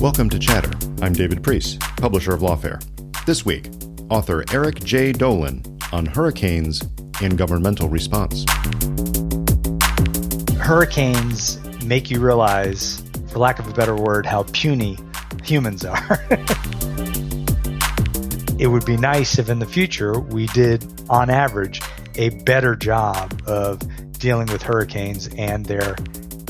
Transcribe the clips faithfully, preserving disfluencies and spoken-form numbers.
Welcome to Chatter. I'm David Priest, publisher of Lawfare. This week, author Eric J. Dolan on hurricanes and governmental response. Hurricanes make you realize, for lack of a better word, how puny humans are. It would be nice if in the future we did, on average, a better job of dealing with hurricanes and their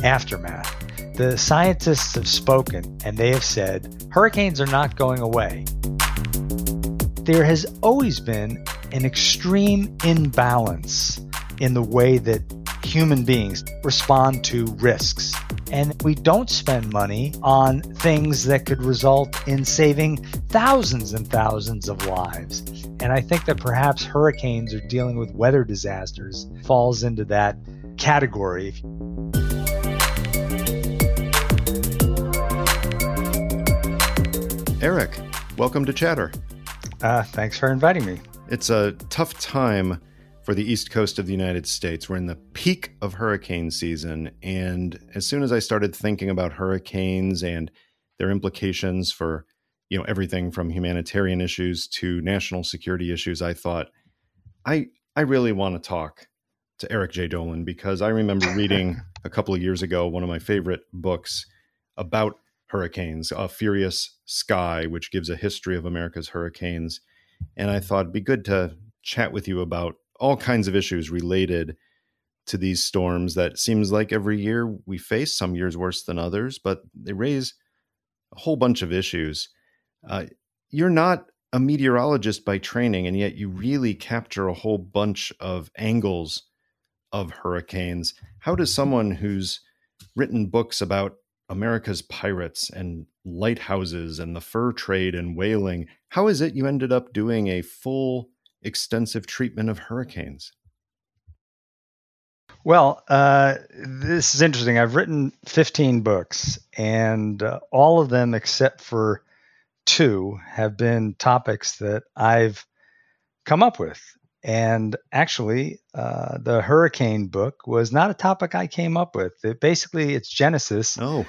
aftermath. The scientists have spoken, and they have said, hurricanes are not going away. There has always been an extreme imbalance in the way that human beings respond to risks. And we don't spend money on things that could result in saving thousands and thousands of lives. And I think that perhaps hurricanes or dealing with weather disasters falls into that category. Eric, welcome to Chatter. Uh, thanks for inviting me. It's a tough time for the East Coast of the United States. We're in the peak of hurricane season. And as soon as I started thinking about hurricanes and their implications for, you know, everything from humanitarian issues to national security issues, I thought, I, I really want to talk to Eric J. Dolan, because I remember reading a couple of years ago, one of my favorite books about hurricanes, A Furious Sky, which gives a history of America's hurricanes. And I thought it'd be good to chat with you about all kinds of issues related to these storms that seems like every year we face, some years worse than others, but they raise a whole bunch of issues. Uh, you're not a meteorologist by training, and yet you really capture a whole bunch of angles of hurricanes. How does someone who's written books about America's pirates and lighthouses and the fur trade and whaling, how is it you ended up doing a full extensive treatment of hurricanes? Well, uh, this is interesting. I've written fifteen books, and uh, all of them except for two have been topics that I've come up with. And actually, uh, the hurricane book was not a topic I came up with. It basically, its genesis oh.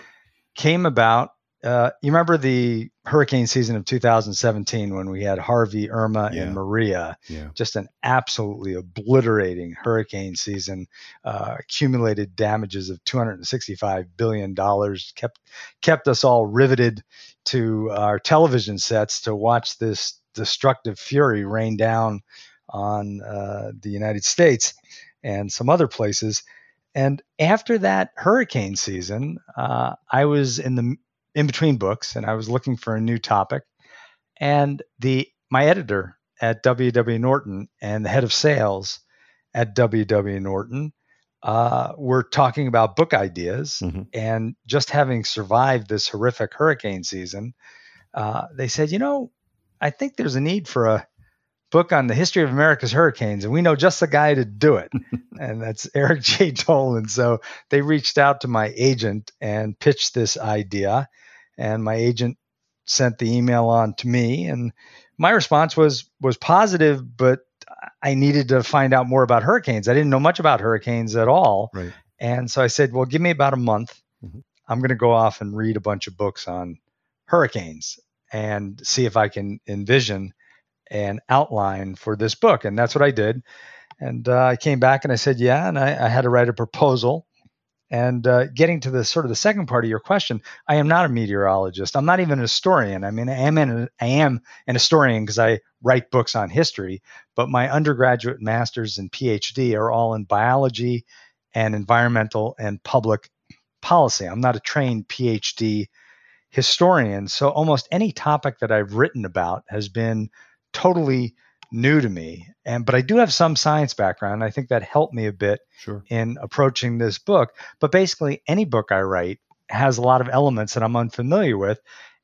came about. Uh, you remember the hurricane season of two thousand seventeen when we had Harvey, Irma, yeah. and Maria, yeah. just an absolutely obliterating hurricane season, uh, accumulated damages of two hundred sixty-five billion dollars, kept, kept us all riveted to our television sets to watch this destructive fury rain down on uh, the United States and some other places. And after that hurricane season, uh, I was in the in between books, and I was looking for a new topic. And the my editor at W W. Norton and the head of sales at W W. Norton uh, were talking about book ideas. Mm-hmm. And just having survived this horrific hurricane season, uh, they said, you know, I think there's a need for a book on the history of America's hurricanes, and we know just the guy to do it. And that's Eric J. Dolan. So they reached out to my agent and pitched this idea. And my agent sent the email on to me. And my response was, was positive, but I needed to find out more about hurricanes. I didn't know much about hurricanes at all. Right. And so I said, well, give me about a month. Mm-hmm. I'm going to go off and read a bunch of books on hurricanes and see if I can envision an outline for this book. And that's what I did. And uh, I came back and I said, yeah, and I, I had to write a proposal. And uh, getting to the sort of the second part of your question, I am not a meteorologist. I'm not even a historian. I mean, I am an, I am an historian because I write books on history, but my undergraduate, master's, and PhD are all in biology and environmental and public policy. I'm not a trained PhD historian. So almost any topic that I've written about has been totally new to me. And, but I do have some science background. I think that helped me a bit sure. in approaching this book, but basically any book I write has a lot of elements that I'm unfamiliar with.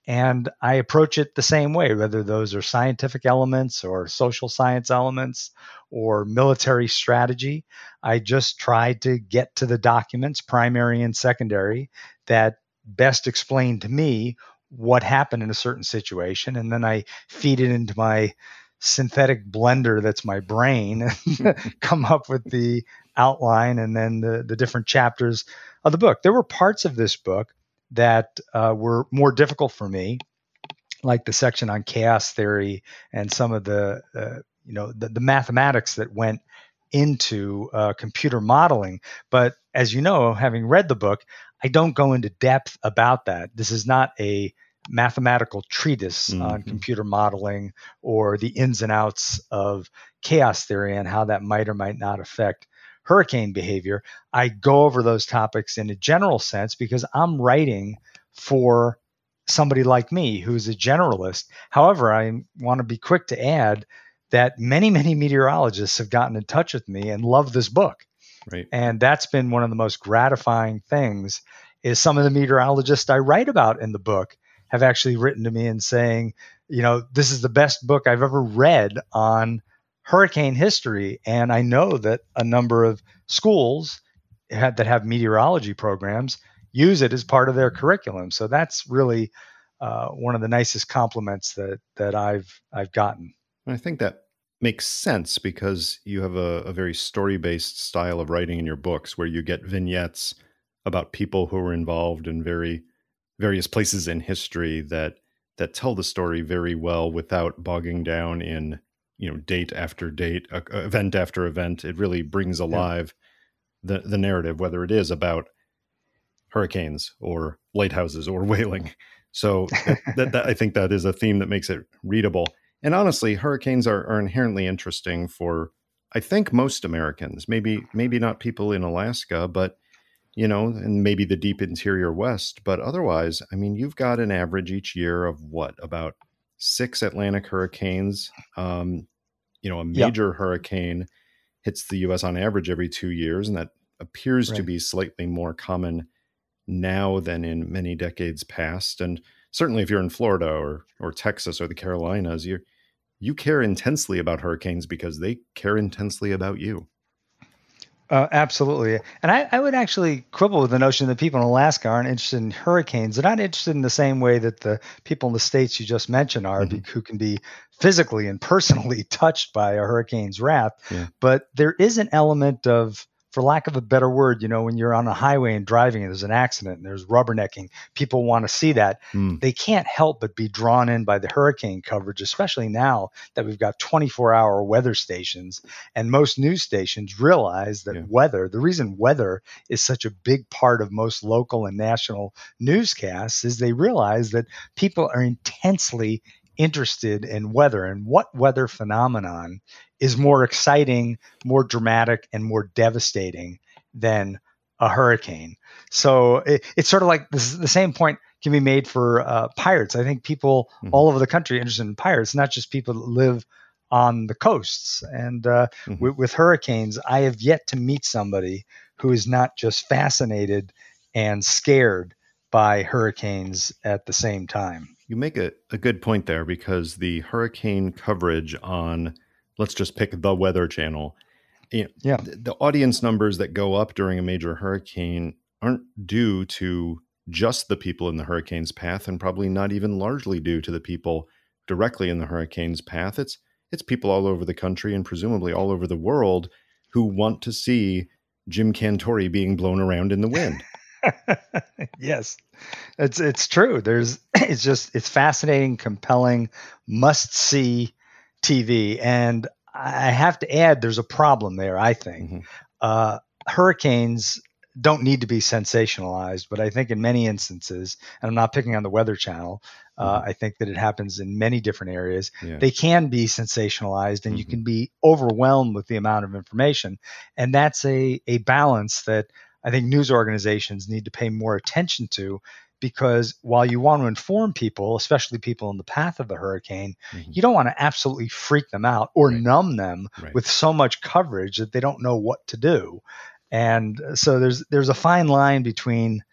And I approach it the same way, whether those are scientific elements or social science elements or military strategy. I just try to get to the documents, primary and secondary, that best explain to me what happened in a certain situation. And then I feed it into my synthetic blender that's my brain and come up with the outline and then the, the different chapters of the book. There were parts of this book that uh, were more difficult for me, like the section on chaos theory and some of the, uh, you know, the, the mathematics that went into uh, computer modeling. But as you know, having read the book, I don't go into depth about that. This is not a mathematical treatise mm-hmm. on computer modeling or the ins and outs of chaos theory and how that might or might not affect hurricane behavior. I go over those topics in a general sense because I'm writing for somebody like me who's a generalist. However, I want to be quick to add that many, many meteorologists have gotten in touch with me and love this book. Right. And that's been one of the most gratifying things, is some of the meteorologists I write about in the book have actually written to me and saying, you know, this is the best book I've ever read on hurricane history. And I know that a number of schools have, that have meteorology programs use it as part of their curriculum. So that's really uh, one of the nicest compliments that that I've I've gotten. And I think that makes sense because you have a, a very story-based style of writing in your books where you get vignettes about people who are involved in very various places in history that that tell the story very well without bogging down in, you know, date after date, uh, event after event. It really brings alive yeah. the, the narrative, whether it is about hurricanes or lighthouses or whaling. So that, that, that, I think that is a theme that makes it readable. And honestly, hurricanes are, are inherently interesting for, I think, most Americans, maybe, maybe not people in Alaska, but, you know, and maybe the deep interior West. But otherwise, I mean, you've got an average each year of what, about six Atlantic hurricanes. Um, you know, a major yep. hurricane hits the U S on average every two years. And that appears right. to be slightly more common now than in many decades past. And certainly if you're in Florida or or Texas or the Carolinas, you you care intensely about hurricanes because they care intensely about you. Uh, absolutely. And I, I would actually quibble with the notion that people in Alaska aren't interested in hurricanes. They're not interested in the same way that the people in the states you just mentioned are, mm-hmm. who can be physically and personally touched by a hurricane's wrath. Yeah. But there is an element of, for lack of a better word, you know, when you're on a highway and driving and there's an accident and there's rubbernecking, people want to see that. Mm. They can't help but be drawn in by the hurricane coverage, especially now that we've got twenty-four hour weather stations. And most news stations realize that yeah. weather, the reason weather is such a big part of most local and national newscasts, is they realize that people are intensely interested in weather and what weather phenomenon is more exciting, more dramatic, and more devastating than a hurricane. So it, it's sort of like this, the same point can be made for uh, pirates. I think people mm-hmm. all over the country are interested in pirates, not just people that live on the coasts. And uh, mm-hmm. w- with hurricanes, I have yet to meet somebody who is not just fascinated and scared by hurricanes at the same time. You make a, a good point there, because the hurricane coverage on, let's just pick the Weather Channel, you know, yeah. the, the audience numbers that go up during a major hurricane aren't due to just the people in the hurricane's path, and probably not even largely due to the people directly in the hurricane's path. It's it's people all over the country and presumably all over the world who want to see Jim Cantore being blown around in the wind. Yes, it's it's true. There's it's just it's fascinating, compelling, must see T V. And I have to add, there's a problem there, I think. Mm-hmm. Uh, hurricanes don't need to be sensationalized, but I think in many instances, and I'm not picking on the Weather Channel, uh, mm-hmm. I think that it happens in many different areas. Yeah. They can be sensationalized, and mm-hmm. you can be overwhelmed with the amount of information. And that's a a balance that I think news organizations need to pay more attention to, because while you want to inform people, especially people in the path of the hurricane, mm-hmm. you don't want to absolutely freak them out or right. numb them right. with so much coverage that they don't know what to do. And so there's there's a fine line between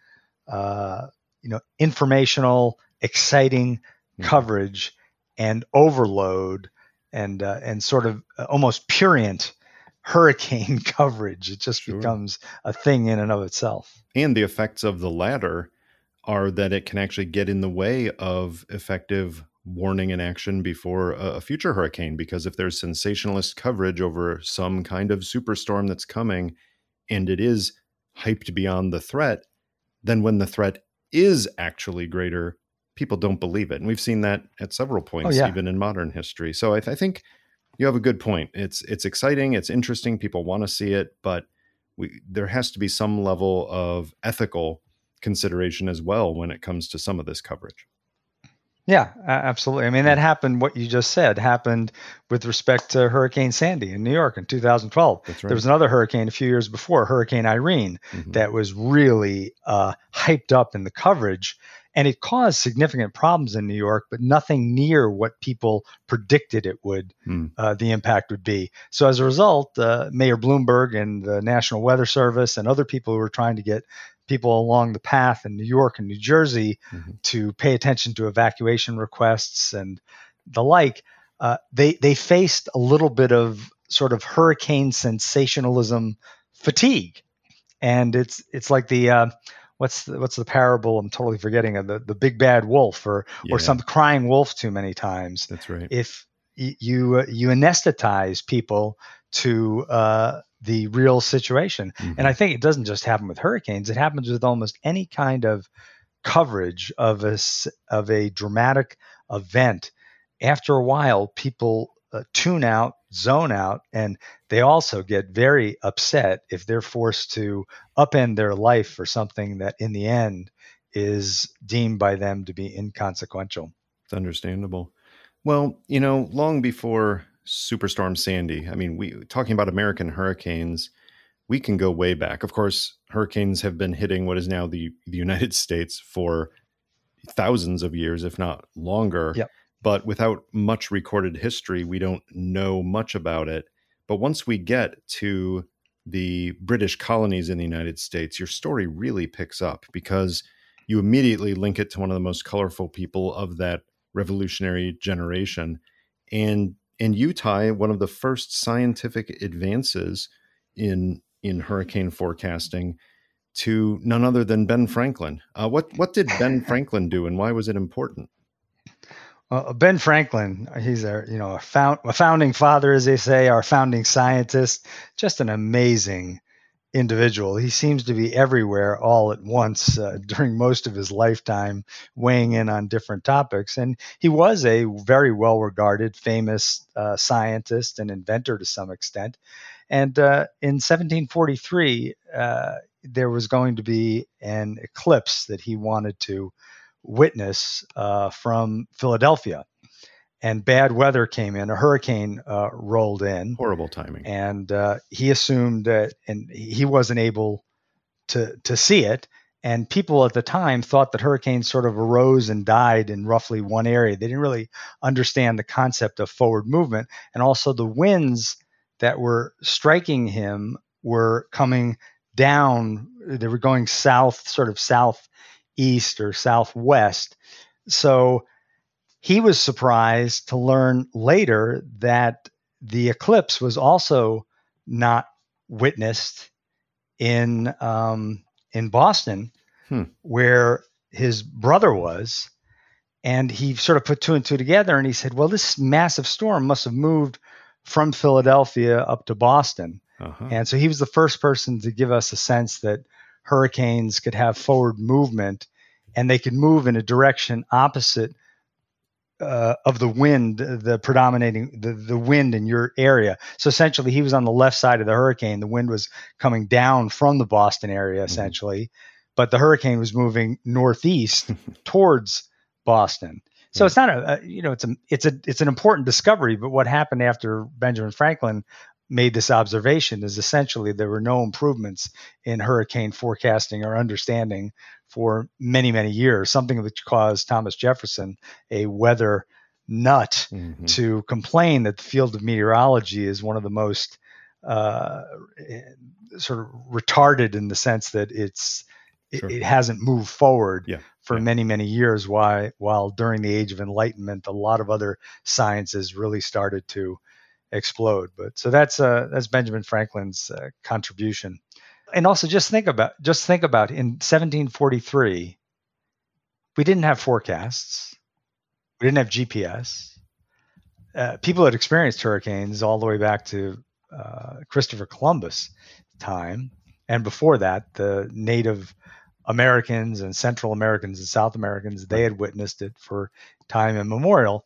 uh, you know, informational, exciting mm-hmm. coverage and overload and uh, and sort of almost prurient hurricane coverage. It just sure. becomes a thing in and of itself. And the effects of the latter are that it can actually get in the way of effective warning and action before a, a future hurricane, because if there's sensationalist coverage over some kind of superstorm that's coming and it is hyped beyond the threat, then when the threat is actually greater, people don't believe it. And we've seen that at several points, oh, yeah. even in modern history. So I, th- I think you have a good point. It's it's exciting. It's interesting. People want to see it. But we, there has to be some level of ethical consideration as well when it comes to some of this coverage. Yeah, absolutely. I mean, that happened, what you just said, happened with respect to Hurricane Sandy in New York in two thousand twelve. That's right. There was another hurricane a few years before, Hurricane Irene, mm-hmm. that was really uh, hyped up in the coverage. And it caused significant problems in New York, but nothing near what people predicted it would, mm. uh, the impact would be. So as a result, uh, Mayor Bloomberg and the National Weather Service and other people who were trying to get people along the path in New York and New Jersey mm-hmm. to pay attention to evacuation requests and the like, uh, they they faced a little bit of sort of hurricane sensationalism fatigue. And it's it's like the... Uh, What's the, what's the parable? I'm totally forgetting of the, the big bad wolf or yeah. or some crying wolf too many times. That's right. If y- you uh, you anesthetize people to uh, the real situation, mm-hmm. and I think it doesn't just happen with hurricanes. It happens with almost any kind of coverage of a of a dramatic event. After a while, people uh, tune out, zone out, and they also get very upset if they're forced to upend their life for something that in the end is deemed by them to be inconsequential. It's understandable. Well, you know, long before Superstorm Sandy, I mean, we talking about American hurricanes, we can go way back. Of course, hurricanes have been hitting what is now the, the United States for thousands of years, if not longer. Yep. But without much recorded history, we don't know much about it. But once we get to the British colonies in the United States, your story really picks up because you immediately link it to one of the most colorful people of that revolutionary generation. And and you tie one of the first scientific advances in in hurricane forecasting to none other than Ben Franklin. Uh, what what did Ben Franklin do, and why was it important? Well, Ben Franklin, he's our, you know, a, found, a founding father, as they say, our founding scientist, just an amazing individual. He seems to be everywhere all at once uh, during most of his lifetime, weighing in on different topics. And he was a very well-regarded, famous uh, scientist and inventor to some extent. And uh, in seventeen forty-three, uh, there was going to be an eclipse that he wanted to witness uh, from Philadelphia, and bad weather came in. A hurricane uh, rolled in. Horrible timing. And uh, he assumed that, and he wasn't able to to see it. And people at the time thought that hurricanes sort of arose and died in roughly one area. They didn't really understand the concept of forward movement, and also the winds that were striking him were coming down. They were going south, sort of south. east or southwest. So he was surprised to learn later that the eclipse was also not witnessed in um, in Boston, hmm. where his brother was. And he sort of put two and two together, and he said, well, this massive storm must have moved from Philadelphia up to Boston. Uh-huh. And so he was the first person to give us a sense that hurricanes could have forward movement, and they could move in a direction opposite uh, of the wind, the predominating the, the wind in your area. So essentially, he was on the left side of the hurricane. The wind was coming down from the Boston area, essentially, mm-hmm. but the hurricane was moving northeast towards Boston. So yeah. it's not a, a you know it's a it's a it's an important discovery. But what happened after Benjamin Franklin made this observation is essentially there were no improvements in hurricane forecasting or understanding for many, many years, something which caused Thomas Jefferson, a weather nut, mm-hmm. to complain that the field of meteorology is one of the most uh, sort of retarded in the sense that it's sure. it, it hasn't moved forward yeah. for yeah. many, many years, while, while during the Age of Enlightenment, a lot of other sciences really started to explode. But so that's uh that's Benjamin Franklin's uh, contribution. And also just think about just think about in seventeen forty-three, we didn't have forecasts, we didn't have G P S. Uh, people had experienced hurricanes all the way back to uh, Christopher Columbus time, and before that, the native Americans and Central Americans and South Americans. They had witnessed it for time immemorial.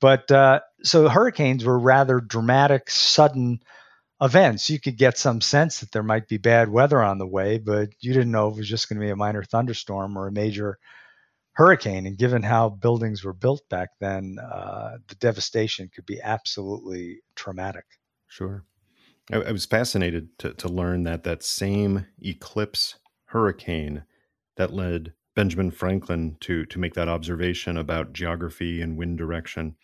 But uh, so hurricanes were rather dramatic, sudden events. You could get some sense that there might be bad weather on the way, but you didn't know if it was just going to be a minor thunderstorm or a major hurricane. And given how buildings were built back then, uh, the devastation could be absolutely traumatic. Sure. I, I was fascinated to, to learn that that same eclipse hurricane that led Benjamin Franklin to, to make that observation about geography and wind direction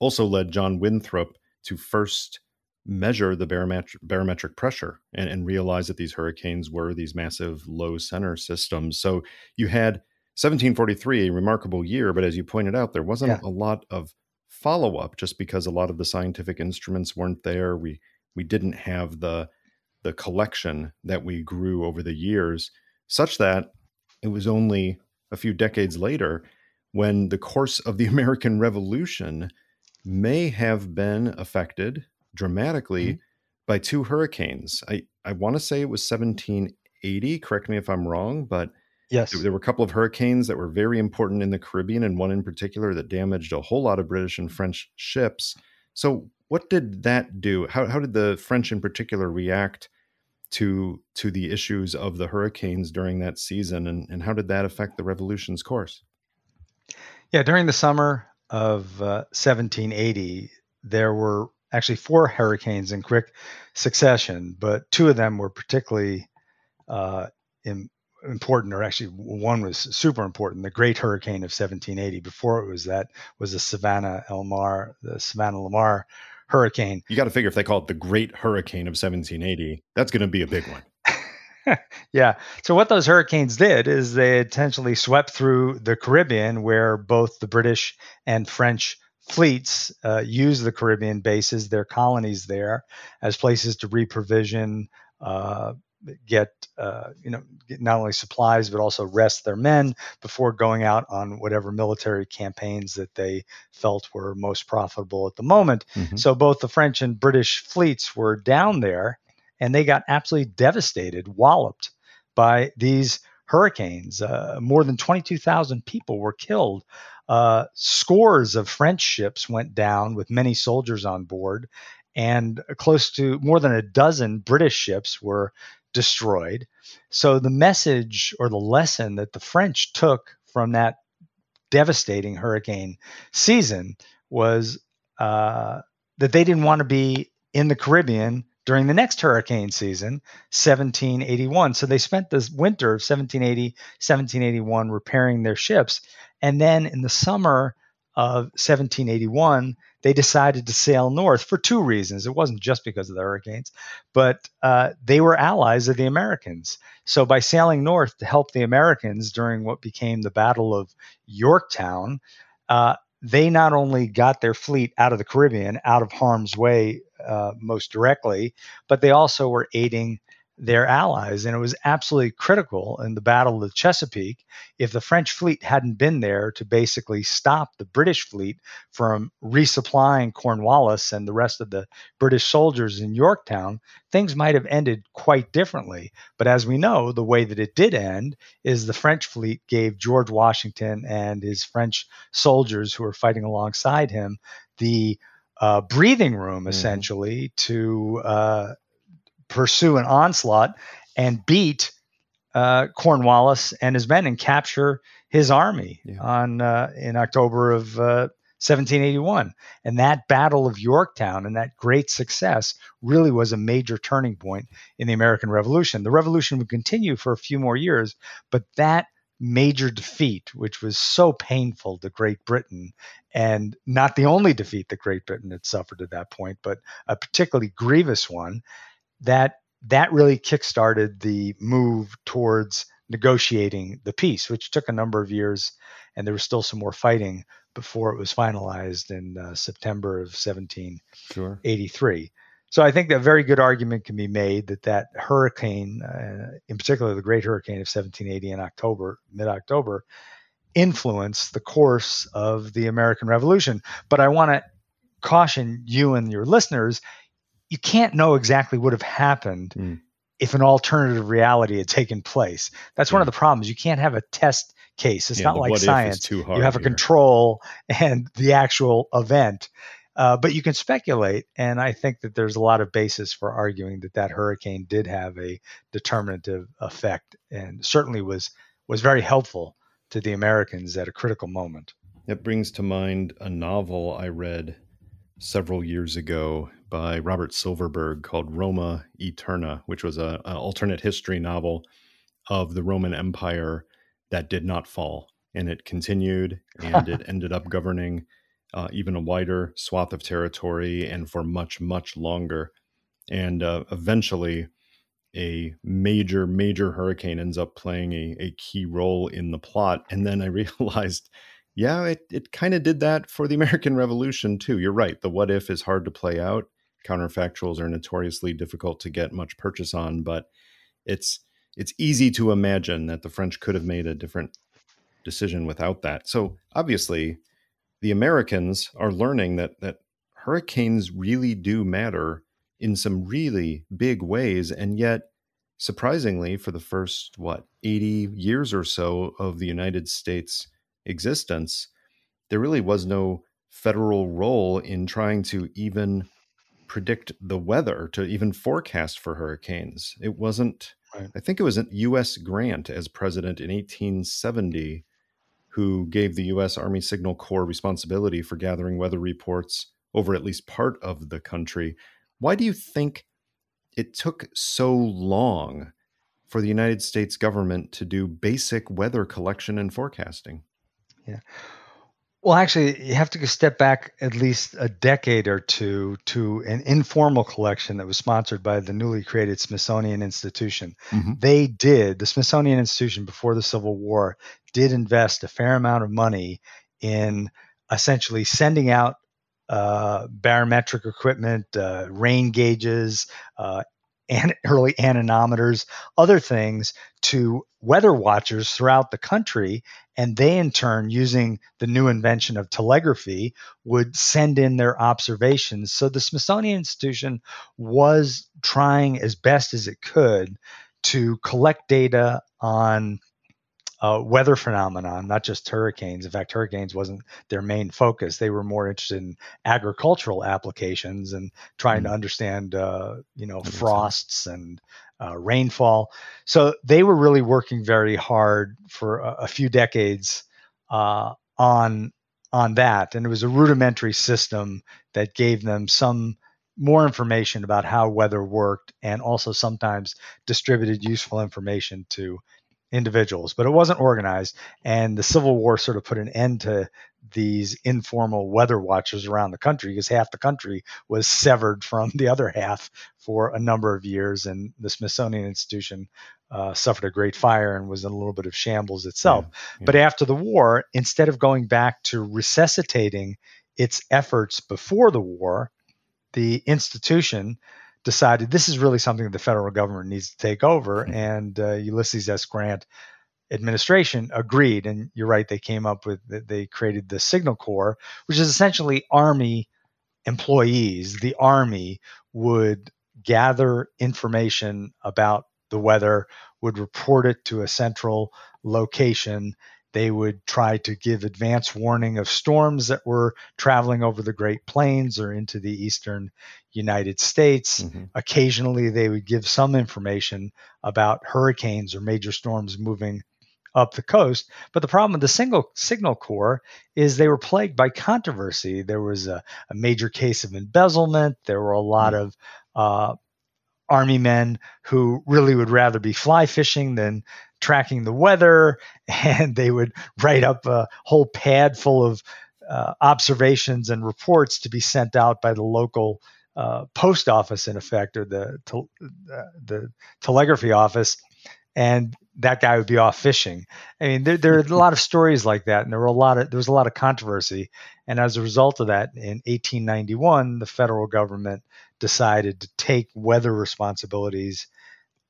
also led John Winthrop to first measure the barometric, barometric pressure and, and realize that these hurricanes were these massive low center systems. So you had seventeen forty-three, a remarkable year, but as you pointed out, there wasn't yeah. a lot of follow-up just because a lot of the scientific instruments weren't there. We we didn't have the the collection that we grew over the years, such that it was only a few decades later when the course of the American Revolution may have been affected dramatically mm-hmm. by two hurricanes. I, I want to say it was seventeen eighty, correct me if I'm wrong, but yes, there were a couple of hurricanes that were very important in the Caribbean, and one in particular that damaged a whole lot of British and French ships. So what did that do? How how did the French in particular react to to the issues of the hurricanes during that season, and, and how did that affect the revolution's course? Yeah, during the summer of uh, seventeen eighty, there were actually four hurricanes in quick succession, but two of them were particularly uh, im- important, or actually one was super important, the Great Hurricane of seventeen eighty. Before it was that, was the Savannah Lamar, the Savannah Lamar hurricane. You got to figure if they call it the Great Hurricane of seventeen eighty, that's going to be a big one. Yeah. So what those hurricanes did is they intentionally swept through the Caribbean, where both the British and French fleets uh, used the Caribbean bases, their colonies there, as places to reprovision, uh, get uh, you know get not only supplies but also rest their men before going out on whatever military campaigns that they felt were most profitable at the moment. Mm-hmm. So both the French and British fleets were down there, and they got absolutely devastated, walloped by these hurricanes. Uh, more than twenty-two thousand people were killed. Uh, scores of French ships went down with many soldiers on board, and close to more than a dozen British ships were destroyed. So the message or the lesson that the French took from that devastating hurricane season was uh, that they didn't want to be in the Caribbean during the next hurricane season, seventeen eighty-one. So they spent this winter of seventeen eighty, seventeen eighty-one repairing their ships. And then in the summer of seventeen eighty-one, they decided to sail north for two reasons. It wasn't just because of the hurricanes, but uh, they were allies of the Americans. So by sailing north to help the Americans during what became the Battle of Yorktown, uh, they not only got their fleet out of the Caribbean, out of harm's way uh, most directly, but they also were aiding their allies. And it was absolutely critical in the Battle of Chesapeake. If the French fleet hadn't been there to basically stop the British fleet from resupplying Cornwallis and the rest of the British soldiers in Yorktown, things might have ended quite differently. But as we know, the way that it did end is the French fleet gave George Washington and his French soldiers who were fighting alongside him the uh, breathing room, essentially, mm. to uh, pursue an onslaught and beat uh, Cornwallis and his men and capture his army yeah. on uh, in October of uh, seventeen eighty-one. And that Battle of Yorktown and that great success really was a major turning point in the American Revolution. The revolution would continue for a few more years, but that major defeat, which was so painful to Great Britain, and not the only defeat that Great Britain had suffered at that point, but a particularly grievous one, that that really kickstarted the move towards negotiating the peace, which took a number of years, and there was still some more fighting before it was finalized in uh, September of seventeen eighty-three. Sure. So I think that a very good argument can be made that that hurricane, uh, in particular the Great Hurricane of seventeen eighty in October, mid-October, influenced the course of the American Revolution. But I want to caution you and your listeners, you can't know exactly what would have happened mm. if an alternative reality had taken place. That's yeah. one of the problems. You can't have a test case. It's yeah, not like science. Too hard you have here. a control and the actual event. Uh, but you can speculate, and I think that there's a lot of basis for arguing that that hurricane did have a determinative effect, and certainly was was very helpful to the Americans at a critical moment. That brings to mind a novel I read several years ago by Robert Silverberg called Roma Eterna, which was an alternate history novel of the Roman Empire that did not fall, and it continued, and it ended up governing Uh, even a wider swath of territory, and for much, much longer. And uh, eventually, a major, major hurricane ends up playing a, a key role in the plot. And then I realized, yeah, it, it kind of did that for the American Revolution, too. You're right. The what if is hard to play out. Counterfactuals are notoriously difficult to get much purchase on, but it's it's easy to imagine that the French could have made a different decision without that. So obviously, the Americans are learning that that hurricanes really do matter in some really big ways. And yet, surprisingly, for the first, what, eighty years or so of the United States existence, there really was no federal role in trying to even predict the weather, to even forecast for hurricanes. It wasn't, right. I think it was a U S Grant as president in eighteen seventy who gave the U S Army Signal Corps responsibility for gathering weather reports over at least part of the country. Why do you think it took so long for the United States government to do basic weather collection and forecasting? Yeah. Well, actually, you have to step back at least a decade or two to an informal collection that was sponsored by the newly created Smithsonian Institution. Mm-hmm. They did, the Smithsonian Institution before the Civil War, did invest a fair amount of money in essentially sending out uh, barometric equipment, uh, rain gauges, uh, and early anemometers, other things to weather watchers throughout the country. And they, in turn, using the new invention of telegraphy, would send in their observations. So the Smithsonian Institution was trying as best as it could to collect data on uh, weather phenomenon, not just hurricanes. In fact, hurricanes wasn't their main focus. They were more interested in agricultural applications and trying mm. to understand, uh, you know, frosts sense. and uh, rainfall. So they were really working very hard for a, a few decades uh, on on that. And it was a rudimentary system that gave them some more information about how weather worked, and also sometimes distributed useful information to individuals, but it wasn't organized. And the Civil War sort of put an end to these informal weather watchers around the country, because half the country was severed from the other half for a number of years. And the Smithsonian Institution uh, suffered a great fire and was in a little bit of shambles itself. Yeah, yeah. But after the war, instead of going back to resuscitating its efforts before the war, the institution decided this is really something that the federal government needs to take over. Mm-hmm. And uh, Ulysses S. Grant administration agreed. And you're right, they came up with, they created the Signal Corps, which is essentially Army employees. The Army would gather information about the weather, would report it to a central location. They would try to give advance warning of storms that were traveling over the Great Plains or into the eastern United States. Mm-hmm. Occasionally, they would give some information about hurricanes or major storms moving up the coast. But the problem with the single Signal Corps is they were plagued by controversy. There was a, a major case of embezzlement. There were a lot mm-hmm. of uh, Army men who really would rather be fly fishing than tracking the weather, and they would write up a whole pad full of uh, observations and reports to be sent out by the local uh, post office, in effect, or the te- uh, the telegraphy office, and that guy would be off fishing. I mean, there there are a lot of stories like that, and there were a lot of there was a lot of controversy, and as a result of that, in eighteen ninety-one, the federal government decided to take weather responsibilities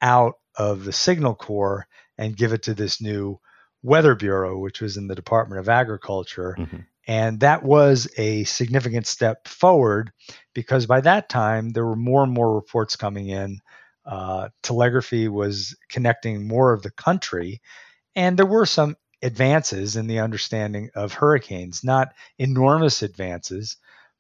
out of the Signal Corps and give it to this new Weather Bureau, which was in the Department of Agriculture. Mm-hmm. And that was a significant step forward, because by that time, there were more and more reports coming in Uh, telegraphy was connecting more of the country, and there were some advances in the understanding of hurricanes, not enormous advances,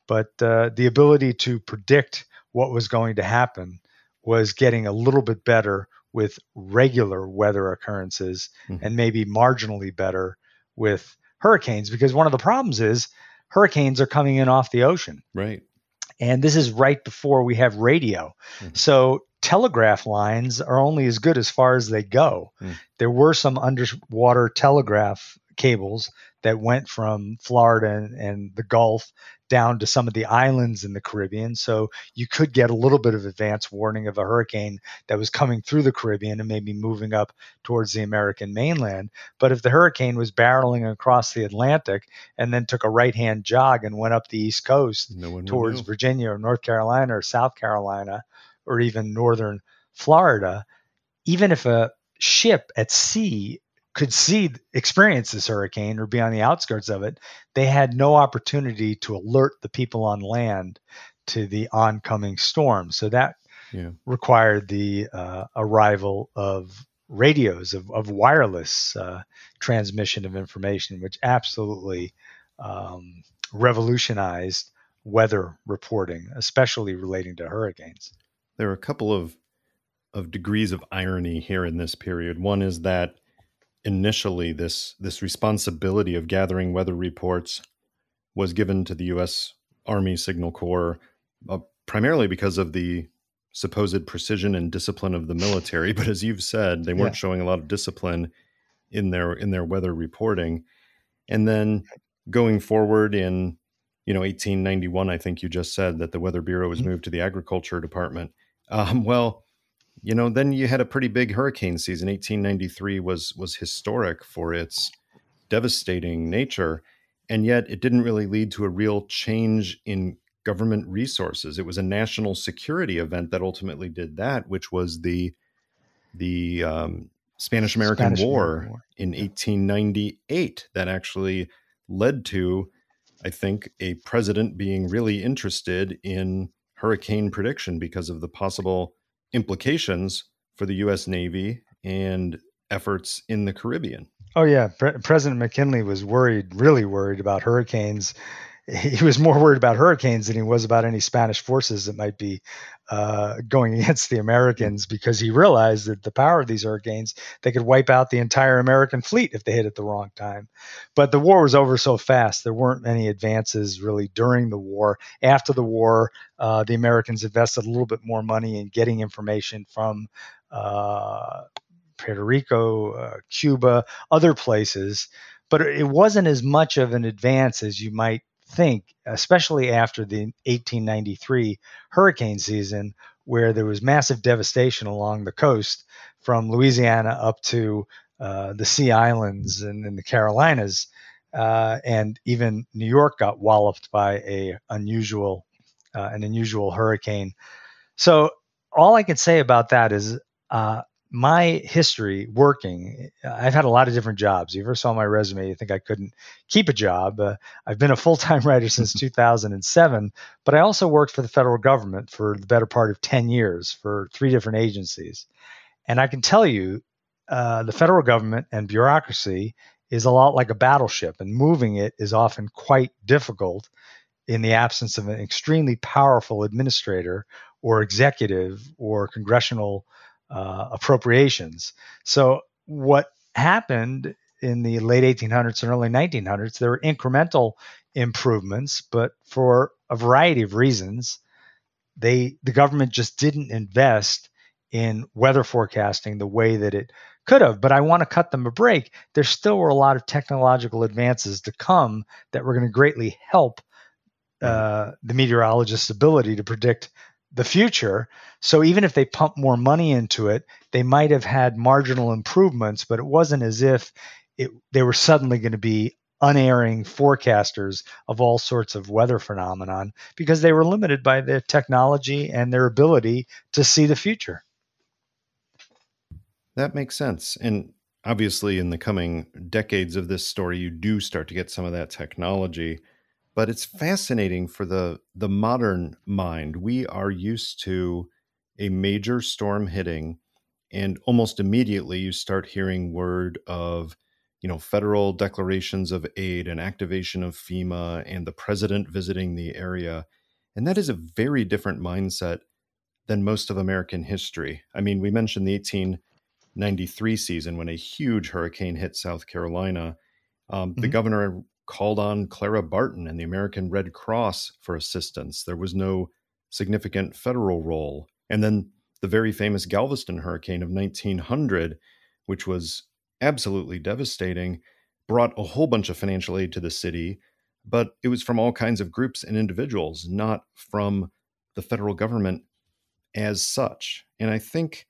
but uh, the ability to predict what was going to happen was getting a little bit better with regular weather occurrences, mm-hmm. and maybe marginally better with hurricanes, because one of the problems is hurricanes are coming in off the ocean. Right. And this is right before we have radio. Mm-hmm. So telegraph lines are only as good as far as they go. Mm. There were some underwater telegraph cables that went from Florida and, and the Gulf down to some of the islands in the Caribbean. So you could get a little bit of advance warning of a hurricane that was coming through the Caribbean and maybe moving up towards the American mainland. But if the hurricane was barreling across the Atlantic and then took a right-hand jog and went up the East Coast no one towards Virginia or North Carolina or South Carolina, or even northern Florida, even if a ship at sea could see, experience this hurricane or be on the outskirts of it, they had no opportunity to alert the people on land to the oncoming storm. So that yeah. required the uh, arrival of radios, of, of wireless uh, transmission of information, which absolutely um, revolutionized weather reporting, especially relating to hurricanes. There are a couple of of degrees of irony here in this period. One is that initially this this responsibility of gathering weather reports was given to the U S Army Signal Corps, uh, primarily because of the supposed precision and discipline of the military. But as you've said, they weren't yeah. showing a lot of discipline in their in their weather reporting. And then going forward in, you know, eighteen ninety-one, I think you just said that the Weather Bureau was mm-hmm. moved to the Agriculture Department. Um, well, you know, then you had a pretty big hurricane season. eighteen ninety-three was was historic for its devastating nature, and yet it didn't really lead to a real change in government resources. It was a national security event that ultimately did that, which was the the um, Spanish-American, Spanish-American War, War in eighteen ninety-eight that actually led to, I think, a president being really interested in hurricane prediction because of the possible implications for the U S Navy and efforts in the Caribbean. Oh, yeah. Pre- President McKinley was worried, really worried about hurricanes. He was more worried about hurricanes than he was about any Spanish forces that might be uh, going against the Americans, because he realized that the power of these hurricanes, they could wipe out the entire American fleet if they hit at the wrong time. But the war was over so fast. There weren't many advances really during the war. After the war, uh, the Americans invested a little bit more money in getting information from uh, Puerto Rico, uh, Cuba, other places. But it wasn't as much of an advance as you might think, especially after the eighteen ninety-three hurricane season, where there was massive devastation along the coast from Louisiana up to uh, the Sea Islands and, and the Carolinas. Uh, and even New York got walloped by a unusual, uh, an unusual hurricane. So all I can say about that is uh, my history working, I've had a lot of different jobs. You ever saw my resume, you think I couldn't keep a job. Uh, I've been a full-time writer since two thousand seven, but I also worked for the federal government for the better part of ten years for three different agencies. And I can tell you, uh, the federal government and bureaucracy is a lot like a battleship, and moving it is often quite difficult in the absence of an extremely powerful administrator or executive or congressional Uh, appropriations. So what happened in the late eighteen hundreds and early nineteen hundreds, there were incremental improvements, but for a variety of reasons, they the government just didn't invest in weather forecasting the way that it could have. But I want to cut them a break. There still were a lot of technological advances to come that were going to greatly help uh, the meteorologist's ability to predict the future. So even if they pumped more money into it, they might have had marginal improvements, but it wasn't as if it, they were suddenly going to be unerring forecasters of all sorts of weather phenomenon, because they were limited by their technology and their ability to see the future. That makes sense. And obviously in the coming decades of this story, you do start to get some of that technology. But it's fascinating for the the modern mind. We are used to a major storm hitting, and almost immediately you start hearing word of, you know, federal declarations of aid and activation of FEMA and the president visiting the area. And that is a very different mindset than most of American history. I mean, we mentioned the eighteen ninety-three season when a huge hurricane hit South Carolina. Um, mm-hmm. The governor called on Clara Barton and the American Red Cross for assistance. There was no significant federal role. And then the very famous Galveston hurricane of nineteen hundred, which was absolutely devastating, brought a whole bunch of financial aid to the city, but it was from all kinds of groups and individuals, not from the federal government as such. And I think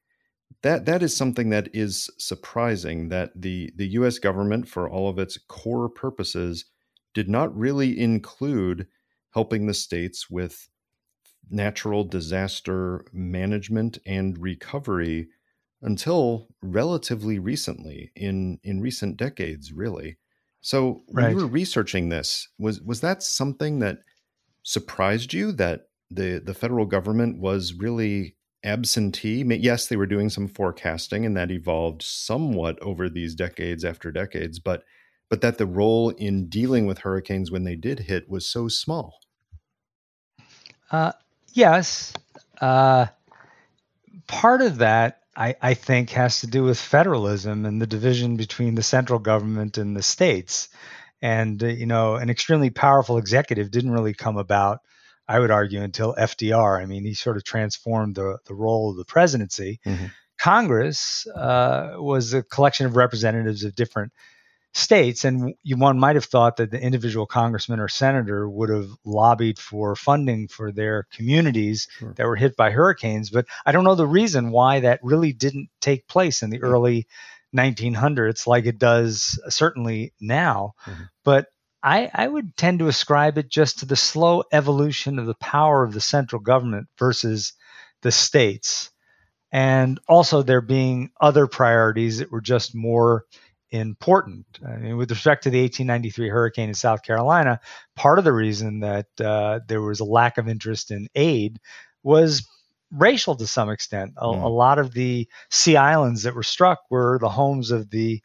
that that is something that is surprising, that the, the U S government, for all of its core purposes, did not really include helping the states with natural disaster management and recovery until relatively recently, in, in recent decades, really. So when right. you were researching this, was was that something that surprised you, that the, the federal government was really absentee? Yes, they were doing some forecasting, and that evolved somewhat over these decades after decades, but but that the role in dealing with hurricanes when they did hit was so small? Uh, yes. Uh, part of that, I, I think, has to do with federalism and the division between the central government and the states. And, uh, you know, an extremely powerful executive didn't really come about, I would argue, until F D R. I mean, he sort of transformed the, the role of the presidency. Mm-hmm. Congress uh, was a collection of representatives of different states, and you, one might have thought that the individual congressman or senator would have lobbied for funding for their communities sure. that were hit by hurricanes. But I don't know the reason why that really didn't take place in the early nineteen hundreds like it does certainly now. Mm-hmm. But I, I would tend to ascribe it just to the slow evolution of the power of the central government versus the states. And also there being other priorities that were just more important. I mean, with respect to the eighteen ninety-three hurricane in South Carolina, part of the reason that uh, there was a lack of interest in aid was racial to some extent. A, mm. a lot of the sea islands that were struck were the homes of the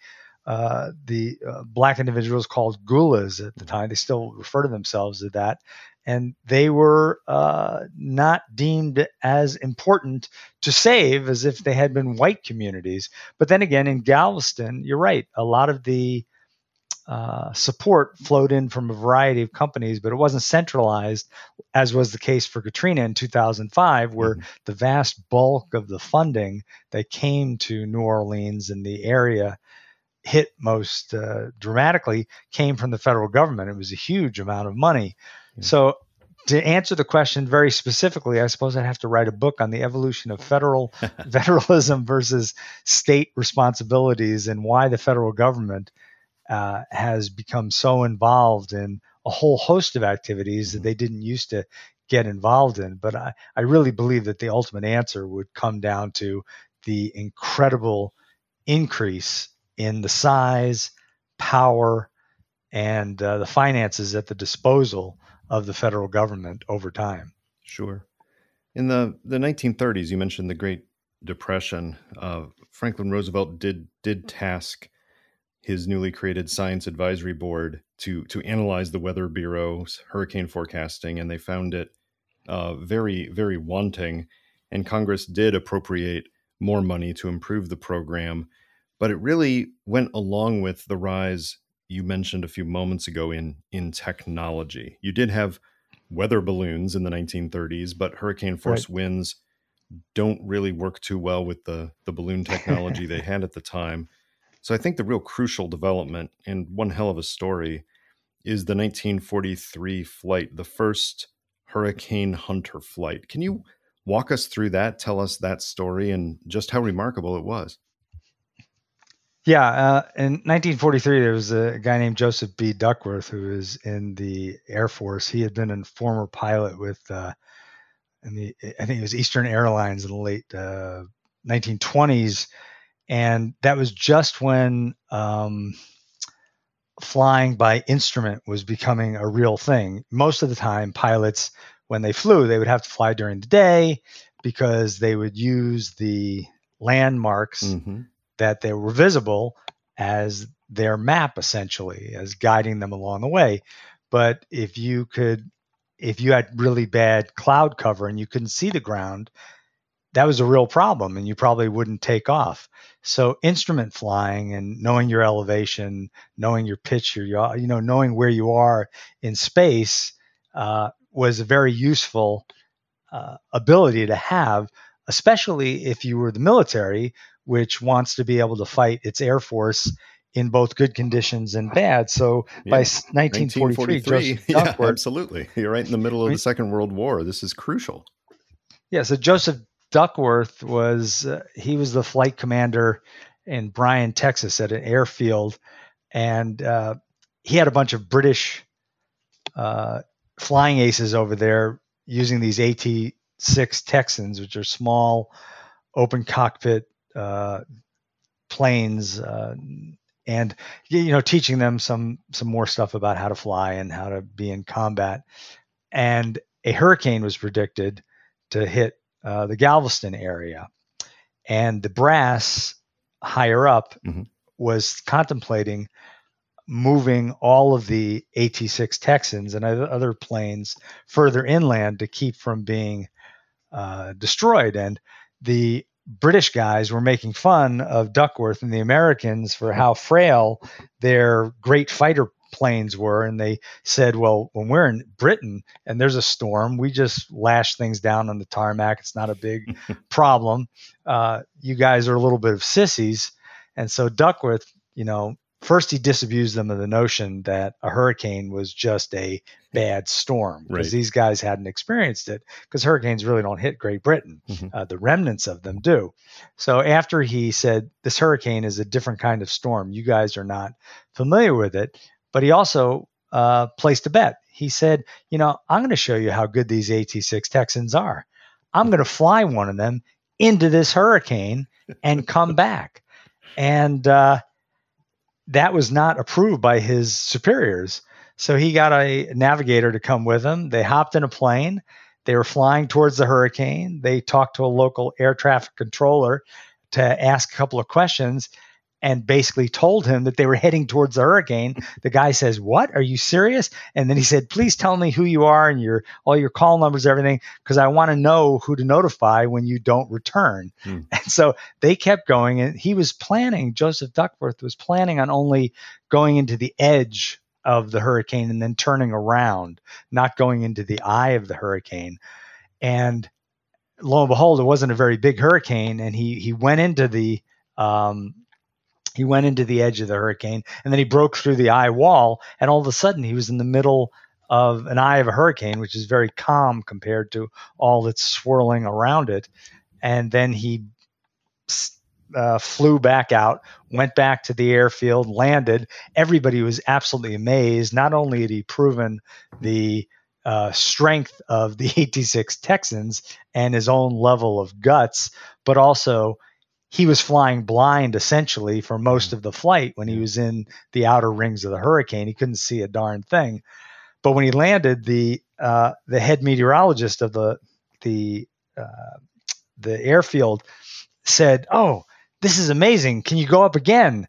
uh, the uh, black individuals called gulas at the time. They still refer to themselves as that. And they were uh, not deemed as important to save as if they had been white communities. But then again, in Galveston, you're right. A lot of the uh, support flowed in from a variety of companies, but it wasn't centralized, as was the case for Katrina in two thousand five, where mm-hmm. the vast bulk of the funding that came to New Orleans and the area hit most uh, dramatically came from the federal government. It was a huge amount of money. So to answer the question very specifically, I suppose I'd have to write a book on the evolution of federal federalism versus state responsibilities and why the federal government uh, has become so involved in a whole host of activities mm-hmm. that they didn't used to get involved in. But I, I really believe that the ultimate answer would come down to the incredible increase in the size, power, and uh, the finances at the disposal of the federal government over time. Sure. In the, the nineteen thirties, you mentioned the Great Depression. Uh, Franklin Roosevelt did did task his newly created Science Advisory Board to, to analyze the Weather Bureau's hurricane forecasting, and they found it uh, very, very wanting. And Congress did appropriate more money to improve the program, but it really went along with the rise you mentioned a few moments ago in, in technology. You did have weather balloons in the nineteen thirties, but hurricane force right. winds don't really work too well with the, the balloon technology they had at the time. So I think the real crucial development, and one hell of a story, is the nineteen forty-three flight, the first Hurricane Hunter flight. Can you walk us through that, tell us that story, and just how remarkable it was? Yeah, uh, in nineteen forty-three, there was a guy named Joseph B. Duckworth who was in the Air Force. He had been a former pilot with, uh, in the, I think it was Eastern Airlines in the late uh, nineteen twenties, and that was just when um, flying by instrument was becoming a real thing. Most of the time, pilots, when they flew, they would have to fly during the day, because they would use the landmarks mm-hmm. that they were visible as their map, essentially, as guiding them along the way. But if you could, if you had really bad cloud cover and you couldn't see the ground, that was a real problem, and you probably wouldn't take off. So instrument flying and knowing your elevation, knowing your pitch, your, you know, knowing where you are in space uh, was a very useful uh, ability to have, especially if you were the military, which wants to be able to fight its air force in both good conditions and bad. So yeah. by nineteen forty-three, Joseph yeah, Duckworth, absolutely, you're right in the middle of the Second World War. This is crucial. Yeah. So Joseph Duckworth was, uh, he was the flight commander in Bryan, Texas at an airfield. And uh, he had a bunch of British uh, flying aces over there using these A T six Texans, which are small open cockpit uh, planes, uh, and, you know, teaching them some, some more stuff about how to fly and how to be in combat. And a hurricane was predicted to hit Uh, the Galveston area, and the brass higher up mm-hmm. was contemplating moving all of the A T six Texans and other planes further inland to keep from being uh, destroyed. And the British guys were making fun of Duckworth and the Americans for how frail their great fighter planes were, and they said, well, when we're in Britain and there's a storm, we just lash things down on the tarmac. It's not a big problem. Uh, you guys are a little bit of sissies. And so Duckworth, you know, first he disabused them of the notion that a hurricane was just a bad storm, because right. these guys hadn't experienced it, because hurricanes really don't hit Great Britain. Mm-hmm. Uh, the remnants of them do. So after he said, this hurricane is a different kind of storm, you guys are not familiar with it. But he also uh, placed a bet. He said, you know, I'm going to show you how good these A T six Texans are. I'm going to fly one of them into this hurricane and come back. And uh, that was not approved by his superiors. So he got a navigator to come with him. They hopped in a plane. They were flying towards the hurricane. They talked to a local air traffic controller to ask a couple of questions, and basically told him that they were heading towards the hurricane. The guy says, what? Are you serious? And then he said, please tell me who you are and your all your call numbers, everything, because I want to know who to notify when you don't return. Mm. And so they kept going, and he was planning, Joseph Duckworth was planning on only going into the edge of the hurricane and then turning around, not going into the eye of the hurricane. And lo and behold, it wasn't a very big hurricane, and he he went into the um, He went into the edge of the hurricane, and then he broke through the eye wall, and all of a sudden he was in the middle of an eye of a hurricane, which is very calm compared to all that's swirling around it. And then he uh, flew back out, went back to the airfield, landed. Everybody was absolutely amazed. Not only had he proven the uh, strength of the A T six Texans and his own level of guts, but also he was flying blind essentially for most of the flight. When he was in the outer rings of the hurricane, he couldn't see a darn thing. But when he landed, the uh, the head meteorologist of the the uh, the airfield said, "Oh, this is amazing! Can you go up again?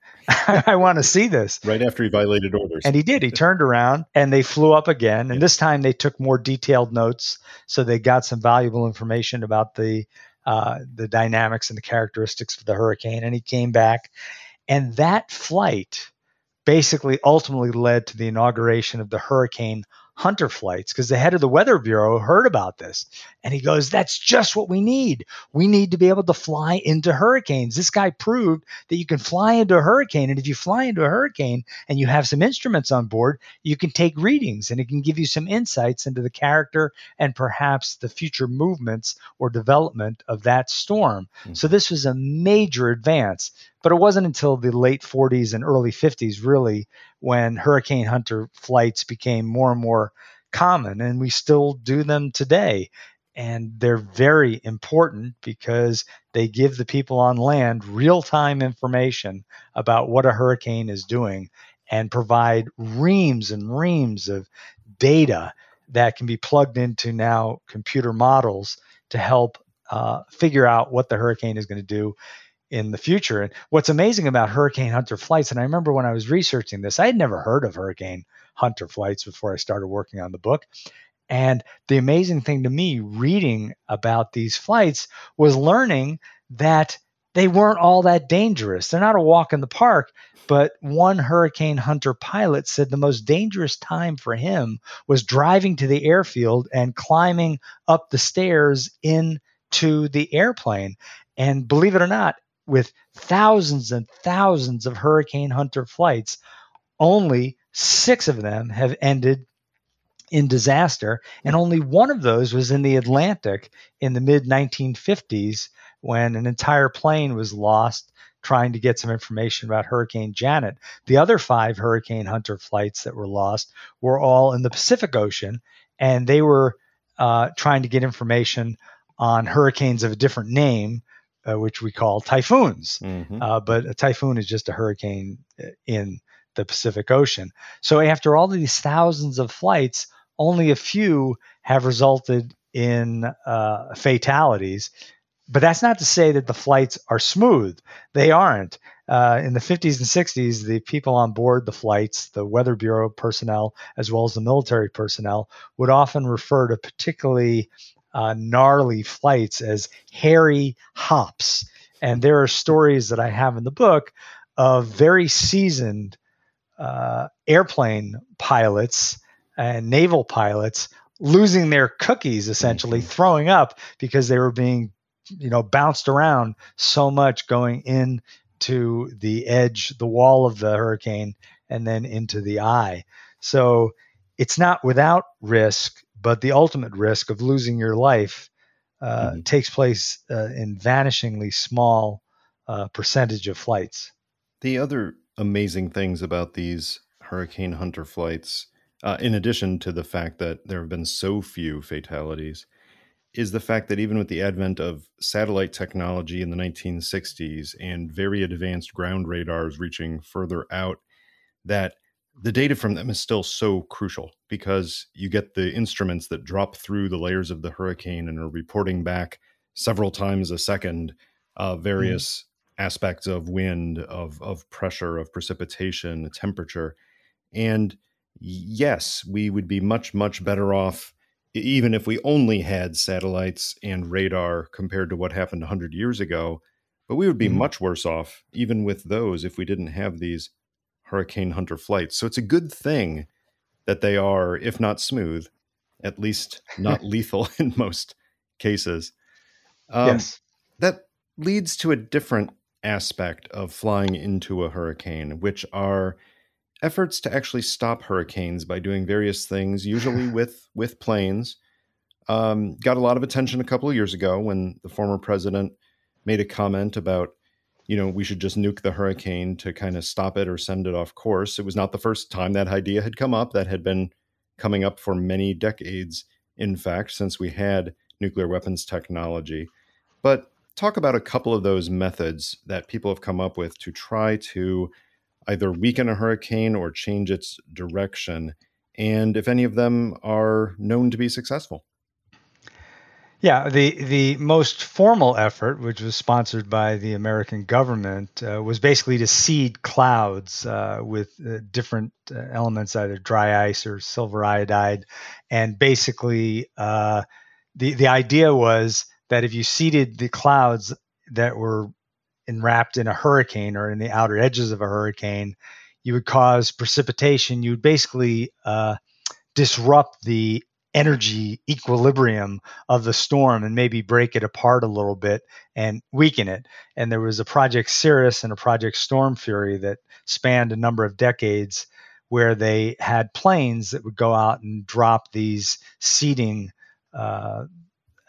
I want to see this." Right after he violated orders, and he did. He turned around, and they flew up again. And yeah. this time, they took more detailed notes, so they got some valuable information about the. Uh, the dynamics and the characteristics of the hurricane, and he came back. And that flight basically ultimately led to the inauguration of the hurricane hunter flights, because the head of the Weather Bureau heard about this, and he goes, that's just what we need. We need to be able to fly into hurricanes. This guy proved that you can fly into a hurricane, and if you fly into a hurricane and you have some instruments on board, you can take readings, and it can give you some insights into the character and perhaps the future movements or development of that storm. Mm-hmm. So this was a major advance. But it wasn't until the late forties and early fifties, really, when hurricane hunter flights became more and more common, and we still do them today. And they're very important because they give the people on land real-time information about what a hurricane is doing and provide reams and reams of data that can be plugged into now computer models to help uh, figure out what the hurricane is going to do in the future. And what's amazing about hurricane hunter flights, and I remember when I was researching this, I had never heard of hurricane hunter flights before I started working on the book. And the amazing thing to me reading about these flights was learning that they weren't all that dangerous. They're not a walk in the park, but one hurricane hunter pilot said the most dangerous time for him was driving to the airfield and climbing up the stairs into the airplane. And believe it or not, with thousands and thousands of hurricane hunter flights, only six of them have ended in disaster. And only one of those was in the Atlantic in the mid nineteen fifties when an entire plane was lost trying to get some information about Hurricane Janet. The other five hurricane hunter flights that were lost were all in the Pacific Ocean, and they were uh, trying to get information on hurricanes of a different name, Uh, which we call typhoons. Mm-hmm. Uh, but a typhoon is just a hurricane in the Pacific Ocean. So after all these thousands of flights, only a few have resulted in uh, fatalities. But that's not to say that the flights are smooth. They aren't. Uh, in the fifties and sixties, the people on board the flights, the Weather Bureau personnel, as well as the military personnel, would often refer to particularly Uh, gnarly flights as hairy hops. And there are stories that I have in the book of very seasoned uh, airplane pilots and naval pilots losing their cookies, essentially throwing up because they were being, you know, bounced around so much going in to the edge, the wall of the hurricane, and then into the eye. So it's not without risk, but the ultimate risk of losing your life uh, mm-hmm. takes place uh, in vanishingly small uh, percentage of flights. The other amazing things about these hurricane hunter flights, uh, in addition to the fact that there have been so few fatalities, is the fact that even with the advent of satellite technology in the nineteen sixties and very advanced ground radars reaching further out, that the data from them is still so crucial, because you get the instruments that drop through the layers of the hurricane and are reporting back several times a second, uh, various mm. aspects of wind, of, of pressure, of precipitation, temperature. And yes, we would be much, much better off, even if we only had satellites and radar compared to what happened one hundred years ago, but we would be mm. much worse off, even with those, if we didn't have these hurricane hunter flights. So it's a good thing that they are, if not smooth, at least not lethal in most cases. Um, yes. That leads to a different aspect of flying into a hurricane, which are efforts to actually stop hurricanes by doing various things, usually with, with planes. Um, got a lot of attention a couple of years ago when the former president made a comment about, you know, we should just nuke the hurricane to kind of stop it or send it off course. It was not the first time that idea had come up. That had been coming up for many decades, in fact, since we had nuclear weapons technology. But talk about a couple of those methods that people have come up with to try to either weaken a hurricane or change its direction, and if any of them are known to be successful. Yeah, the, the most formal effort, which was sponsored by the American government, uh, was basically to seed clouds uh, with uh, different uh, elements, either dry ice or silver iodide. And basically, uh, the, the idea was that if you seeded the clouds that were enwrapped in a hurricane or in the outer edges of a hurricane, you would cause precipitation. You would basically uh, disrupt the energy equilibrium of the storm and maybe break it apart a little bit and weaken it. And there was a Project Cirrus and a Project Storm Fury that spanned a number of decades where they had planes that would go out and drop these seeding uh,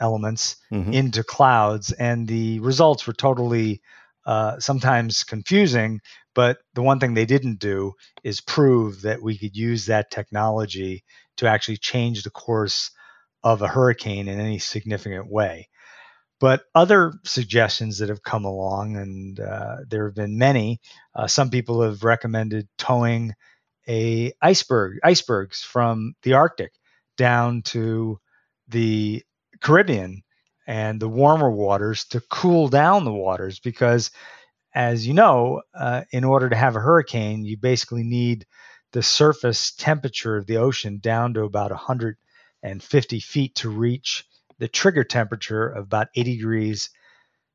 elements mm-hmm. into clouds. And the results were totally uh, sometimes confusing, but the one thing they didn't do is prove that we could use that technology to actually change the course of a hurricane in any significant way. But other suggestions that have come along, and uh, there have been many, uh, some people have recommended towing a iceberg, icebergs from the Arctic down to the Caribbean and the warmer waters to cool down the waters, because as you know, uh, in order to have a hurricane, you basically need the surface temperature of the ocean down to about one hundred fifty feet to reach the trigger temperature of about eighty degrees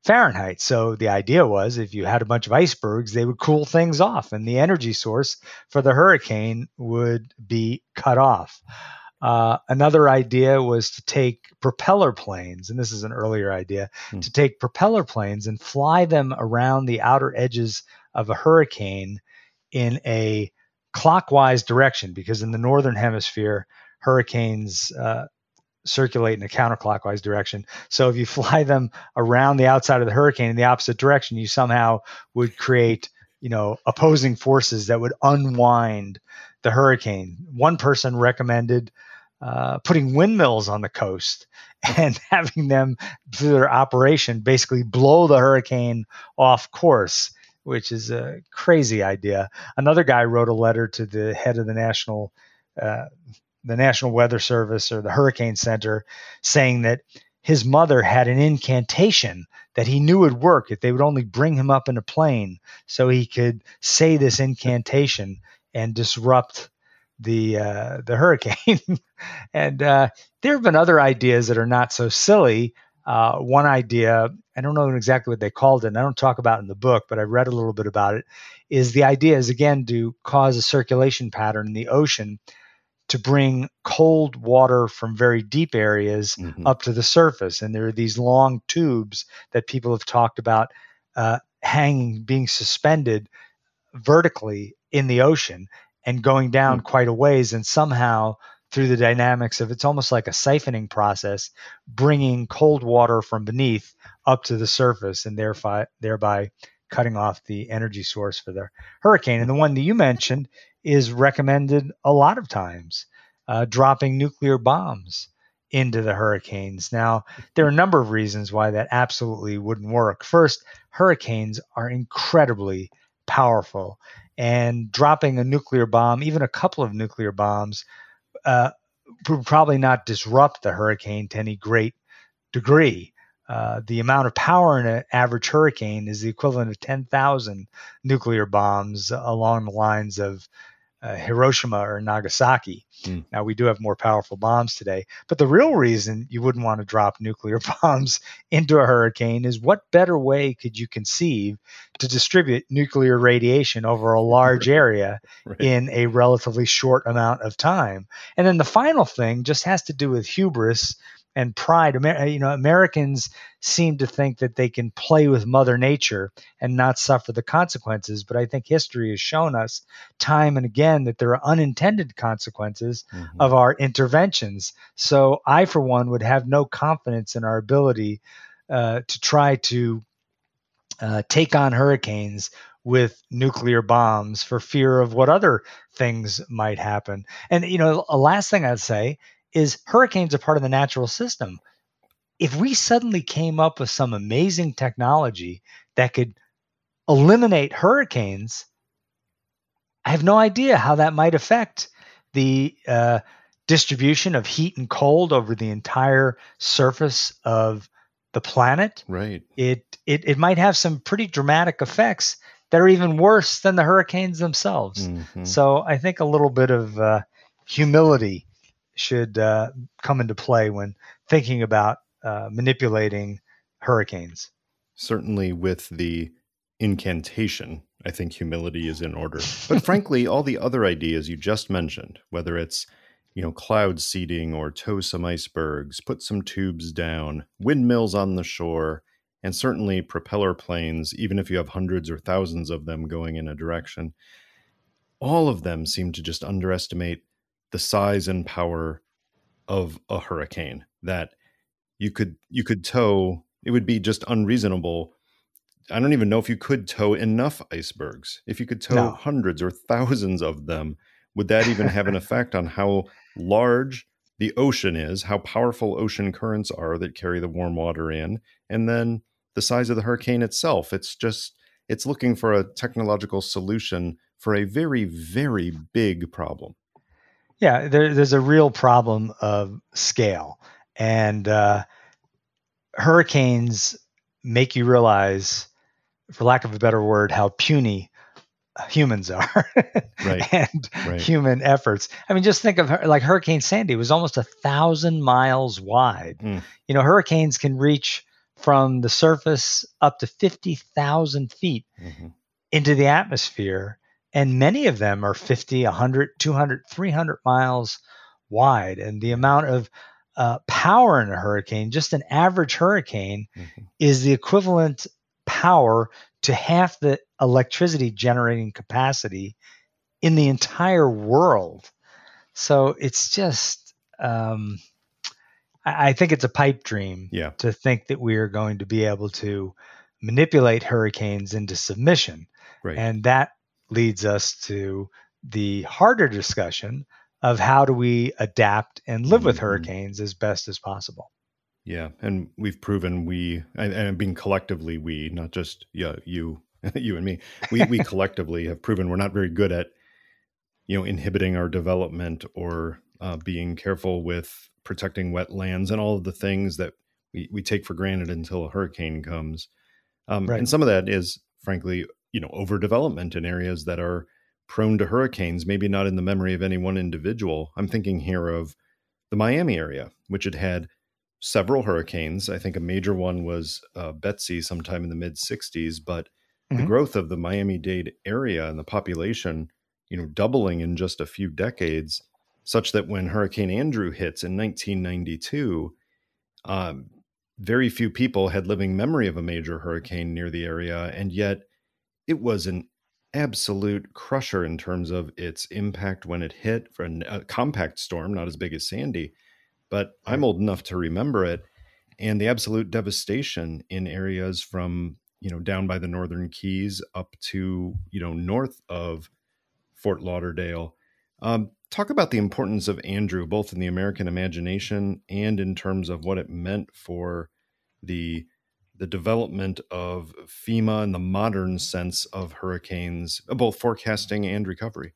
Fahrenheit. So the idea was if you had a bunch of icebergs, they would cool things off and the energy source for the hurricane would be cut off. Uh, another idea was to take propeller planes, and this is an earlier idea, mm. to take propeller planes and fly them around the outer edges of a hurricane in a clockwise direction, because in the northern hemisphere, hurricanes uh, circulate in a counterclockwise direction. So if you fly them around the outside of the hurricane in the opposite direction, you somehow would create, you know, opposing forces that would unwind the hurricane. One person recommended Uh, putting windmills on the coast and having them, through their operation, basically blow the hurricane off course, which is a crazy idea. Another guy wrote a letter to the head of the National, uh, the National Weather Service or the Hurricane Center, saying that his mother had an incantation that he knew would work if they would only bring him up in a plane so he could say this incantation and disrupt the uh, the hurricane. And uh, there have been other ideas that are not so silly. Uh, one idea, I don't know exactly what they called it, and I don't talk about it in the book, but I read a little bit about it, is the idea is, again, to cause a circulation pattern in the ocean to bring cold water from very deep areas mm-hmm. up to the surface. And there are these long tubes that people have talked about uh, hanging, being suspended vertically in the ocean and going down mm. quite a ways, and somehow through the dynamics of, it's almost like a siphoning process, bringing cold water from beneath up to the surface and thereby, thereby cutting off the energy source for the hurricane. And the one that you mentioned is recommended a lot of times, uh, dropping nuclear bombs into the hurricanes. Now, there are a number of reasons why that absolutely wouldn't work. First, hurricanes are incredibly powerful. And dropping a nuclear bomb, even a couple of nuclear bombs, uh, would probably not disrupt the hurricane to any great degree. Uh, the amount of power in an average hurricane is the equivalent of ten thousand nuclear bombs along the lines of uh, Hiroshima or Nagasaki. Mm. Now, we do have more powerful bombs today, but the real reason you wouldn't want to drop nuclear bombs into a hurricane is, what better way could you conceive to distribute nuclear radiation over a large area right. in a relatively short amount of time? And then the final thing just has to do with hubris and pride. Amer- you know, Americans seem to think that they can play with Mother Nature and not suffer the consequences. But I think history has shown us time and again that there are unintended consequences mm-hmm. of our interventions. So I, for one, would have no confidence in our ability uh, to try to uh, take on hurricanes with nuclear bombs, for fear of what other things might happen. And, you know, a last thing I'd say is, hurricanes are part of the natural system. If we suddenly came up with some amazing technology that could eliminate hurricanes, I have no idea how that might affect the uh, distribution of heat and cold over the entire surface of the planet. Right. It, it, it might have some pretty dramatic effects that are even worse than the hurricanes themselves. Mm-hmm. So I think a little bit of uh, humility should uh, come into play when thinking about uh, manipulating hurricanes. Certainly with the incantation, I think humility is in order. But frankly, all the other ideas you just mentioned, whether it's, you know, cloud seeding or tow some icebergs, put some tubes down, windmills on the shore, and certainly propeller planes, even if you have hundreds or thousands of them going in a direction, all of them seem to just underestimate the size and power of a hurricane, that you could you could tow, it would be just unreasonable. I don't even know if you could tow enough icebergs. If you could tow no. hundreds or thousands of them, would that even have an effect on how large the ocean is, how powerful ocean currents are that carry the warm water in, and then the size of the hurricane itself? It's just, it's looking for a technological solution for a very, very big problem. Yeah, there, there's a real problem of scale. And uh, hurricanes make you realize, for lack of a better word, how puny humans are right. and right. human efforts. I mean, just think of like Hurricane Sandy was almost a thousand miles wide. Mm. You know, hurricanes can reach from the surface up to fifty thousand feet mm-hmm. into the atmosphere. And many of them are fifty, one hundred, two hundred, three hundred miles wide. And the amount of uh, power in a hurricane, just an average hurricane, mm-hmm. is the equivalent power to half the electricity generating capacity in the entire world. So it's just, um, I, I think it's a pipe dream yeah. to think that we are going to be able to manipulate hurricanes into submission. Right. And that leads us to the harder discussion of how do we adapt and live mm-hmm. with hurricanes as best as possible. Yeah. And we've proven we, and, and being collectively, we, not just yeah, you, you and me, we, we collectively have proven we're not very good at, you know, inhibiting our development or uh, being careful with protecting wetlands and all of the things that we, we take for granted until a hurricane comes. Um, right. And some of that is, frankly, you know, overdevelopment in areas that are prone to hurricanes, maybe not in the memory of any one individual. I'm thinking here of the Miami area, which had had several hurricanes. I think a major one was uh, Betsy sometime in the mid sixties, but mm-hmm. the growth of the Miami-Dade area and the population, you know, doubling in just a few decades, such that when Hurricane Andrew hits in nineteen ninety-two, um, very few people had living memory of a major hurricane near the area. And yet it was an absolute crusher in terms of its impact when it hit, for a compact storm, not as big as Sandy, but I'm old enough to remember it, and the absolute devastation in areas from, you know, down by the Northern Keys up to, you know, north of Fort Lauderdale. Um, talk about the importance of Andrew, both in the American imagination and in terms of what it meant for the, the development of FEMA and the modern sense of hurricanes, both forecasting and recovery.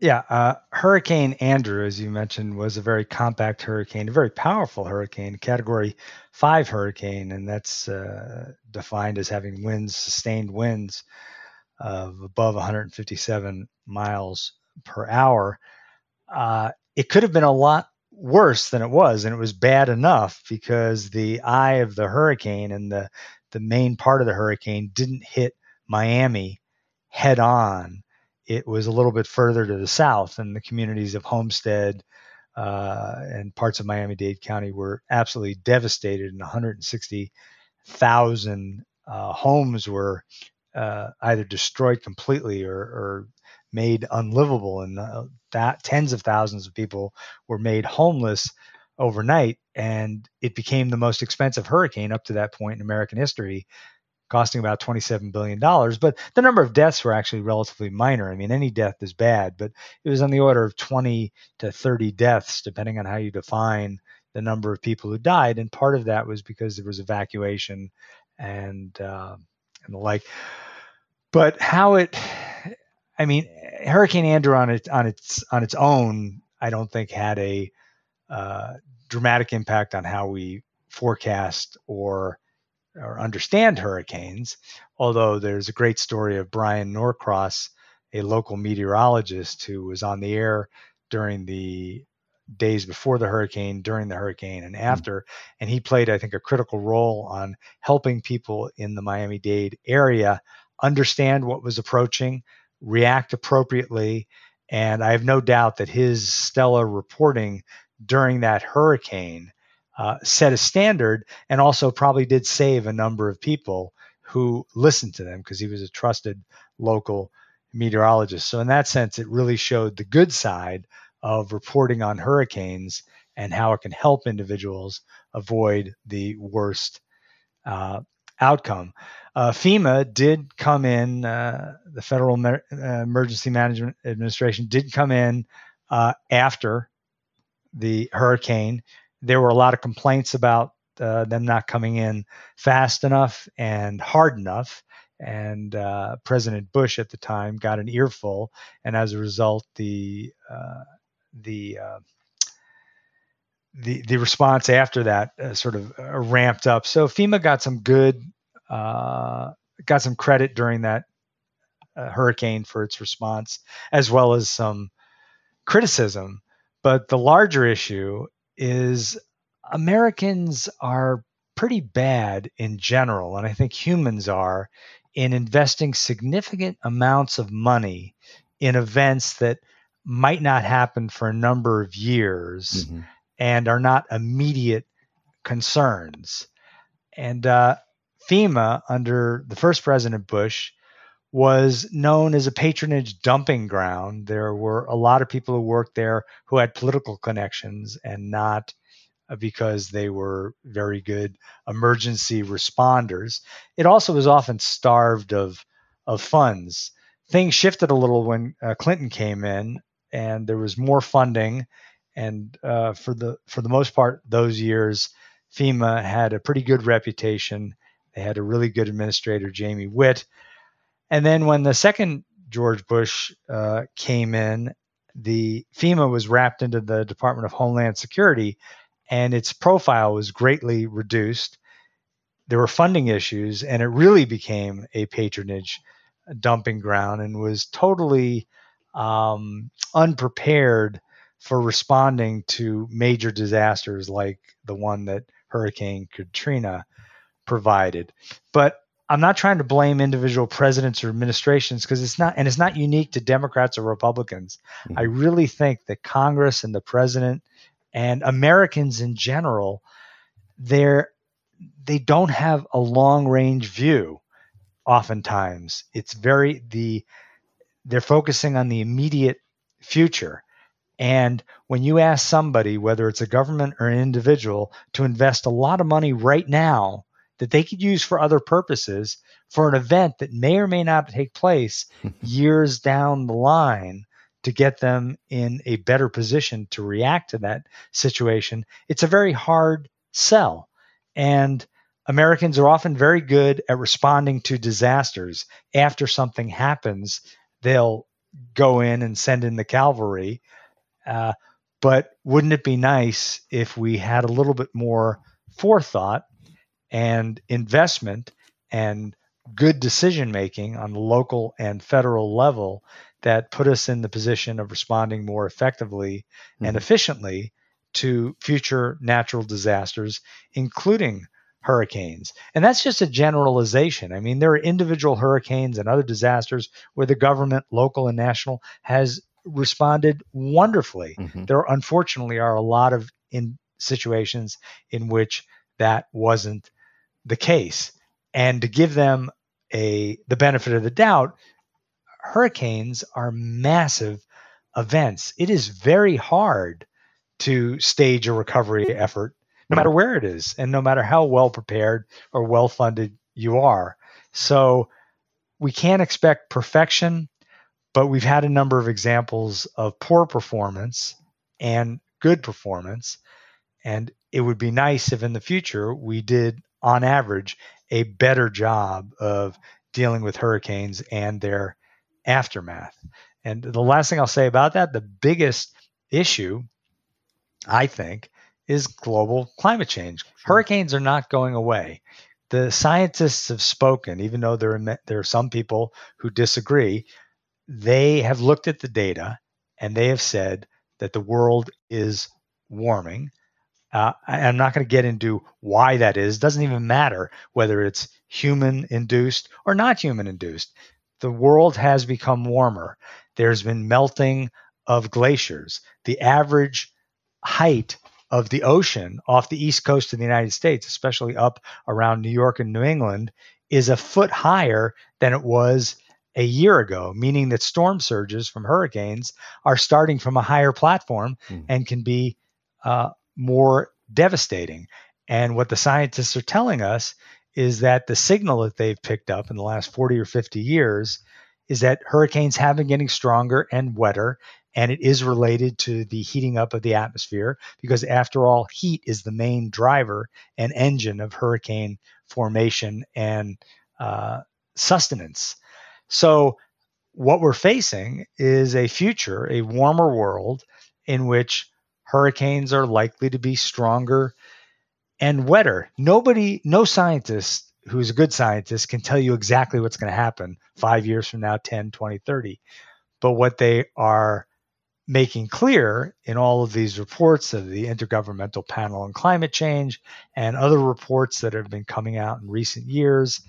Yeah, uh, Hurricane Andrew, as you mentioned, was a very compact hurricane, a very powerful hurricane, Category five hurricane, and that's uh, defined as having winds, sustained winds of above one hundred fifty-seven miles per hour. Uh, it could have been a lot worse than it was, and it was bad enough because the eye of the hurricane and the, the main part of the hurricane didn't hit Miami head on. It was a little bit further to the south, and the communities of Homestead uh, and parts of Miami-Dade County were absolutely devastated, and one hundred sixty thousand uh, homes were uh, either destroyed completely or, or made unlivable, and uh, that tens of thousands of people were made homeless overnight, and it became the most expensive hurricane up to that point in American history, costing about twenty-seven billion dollars, but the number of deaths were actually relatively minor. I mean, any death is bad, but it was on the order of twenty to thirty deaths, depending on how you define the number of people who died. And part of that was because there was evacuation and uh, and the like. But how it, I mean, Hurricane Andrew on it on its on its own, I don't think had a uh, dramatic impact on how we forecast or. or understand hurricanes, although there's a great story of Brian Norcross, a local meteorologist who was on the air during the days before the hurricane, during the hurricane, and after. Mm-hmm. And he played, I think, a critical role on helping people in the Miami-Dade area understand what was approaching, react appropriately. And I have no doubt that his stellar reporting during that hurricane Uh, set a standard, and also probably did save a number of people who listened to them because he was a trusted local meteorologist. So in that sense, it really showed the good side of reporting on hurricanes and how it can help individuals avoid the worst uh, outcome. Uh, FEMA did come in, uh, the Federal Me- uh, Emergency Management Administration did come in uh, after the hurricane. There were a lot of complaints about uh, them not coming in fast enough and hard enough. And uh, President Bush at the time got an earful. And as a result, the uh, the uh, the the response after that uh, sort of uh, ramped up. So FEMA got some good, uh, got some credit during that uh, hurricane for its response, as well as some criticism. But the larger issue is Americans are pretty bad in general, and I think humans are, in investing significant amounts of money in events that might not happen for a number of years mm-hmm. and are not immediate concerns. And uh, FEMA, under the first President Bush, was known as a patronage dumping ground. There were a lot of people who worked there who had political connections and not because they were very good emergency responders. It also was often starved of of funds. Things shifted a little when uh, Clinton came in, and there was more funding. And uh, for the for the most part, those years, FEMA had a pretty good reputation. They had a really good administrator, Jamie Witt. And then when the second George Bush uh, came in, the FEMA was wrapped into the Department of Homeland Security, and its profile was greatly reduced. There were funding issues, and it really became a patronage dumping ground and was totally um, unprepared for responding to major disasters like the one that Hurricane Katrina provided. But I'm not trying to blame individual presidents or administrations, because it's not, and it's not unique to Democrats or Republicans. Mm-hmm. I really think that Congress and the president and Americans in general, they're, they don't have a long-range view. Oftentimes, it's very the they're focusing on the immediate future. And when you ask somebody, whether it's a government or an individual, to invest a lot of money right now that they could use for other purposes for an event that may or may not take place years down the line, to get them in a better position to react to that situation, it's a very hard sell. And Americans are often very good at responding to disasters. After something happens, they'll go in and send in the cavalry. Uh, but wouldn't it be nice if we had a little bit more forethought and investment and good decision-making on the local and federal level that put us in the position of responding more effectively mm-hmm. and efficiently to future natural disasters, including hurricanes. And that's just a generalization. I mean, there are individual hurricanes and other disasters where the government, local and national, has responded wonderfully. Mm-hmm. There, unfortunately, are a lot of in situations in which that wasn't the case. And to give them a the benefit of the doubt, hurricanes are massive events. It is very hard to stage a recovery effort, no matter where it is, and no matter how well prepared or well funded you are. So we can't expect perfection, but we've had a number of examples of poor performance and good performance. And it would be nice if in the future we did, on average, a better job of dealing with hurricanes and their aftermath. And the last thing I'll say about that, the biggest issue, I think, is global climate change. Sure. Hurricanes are not going away. The scientists have spoken, even though there are, there are some people who disagree. They have looked at the data, and they have said that the world is warming. Uh, I, I'm not going to get into why that is. It doesn't even matter whether it's human-induced or not human-induced. The world has become warmer. There's been melting of glaciers. The average height of the ocean off the east coast of the United States, especially up around New York and New England, is a foot higher than it was a year ago, meaning that storm surges from hurricanes are starting from a higher platform mm. and can be uh, more devastating. And what the scientists are telling us is that the signal that they've picked up in the last forty or fifty years is that hurricanes have been getting stronger and wetter, and it is related to the heating up of the atmosphere, because after all, heat is the main driver and engine of hurricane formation and uh, sustenance. So what we're facing is a future, a warmer world in which Hurricanes are likely to be stronger and wetter. Nobody, no scientist who's a good scientist can tell you exactly what's going to happen five years from now, ten, twenty, thirty. But what they are making clear in all of these reports of the Intergovernmental Panel on Climate Change and other reports that have been coming out in recent years,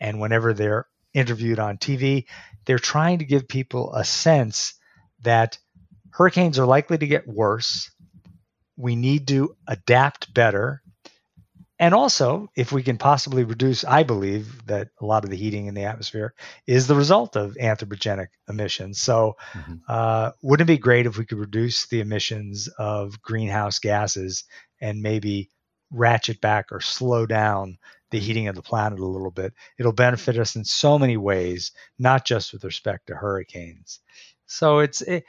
and whenever they're interviewed on T V, they're trying to give people a sense that hurricanes are likely to get worse. We need to adapt better. And also, if we can possibly reduce, I believe that a lot of the heating in the atmosphere is the result of anthropogenic emissions. So mm-hmm. uh, wouldn't it be great if we could reduce the emissions of greenhouse gases and maybe ratchet back or slow down the heating of the planet a little bit? It'll benefit us in so many ways, not just with respect to hurricanes. So it's it,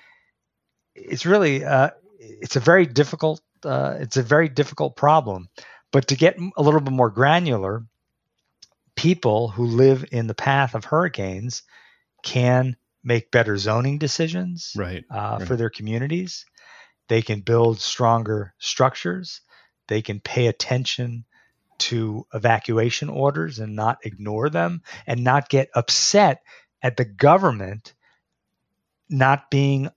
it's really uh, it's a very difficult uh, it's a very difficult problem. But to get a little bit more granular, people who live in the path of hurricanes can make better zoning decisions right, uh, right. for their communities. They can build stronger structures. They can pay attention to evacuation orders and not ignore them, and not get upset at the government not being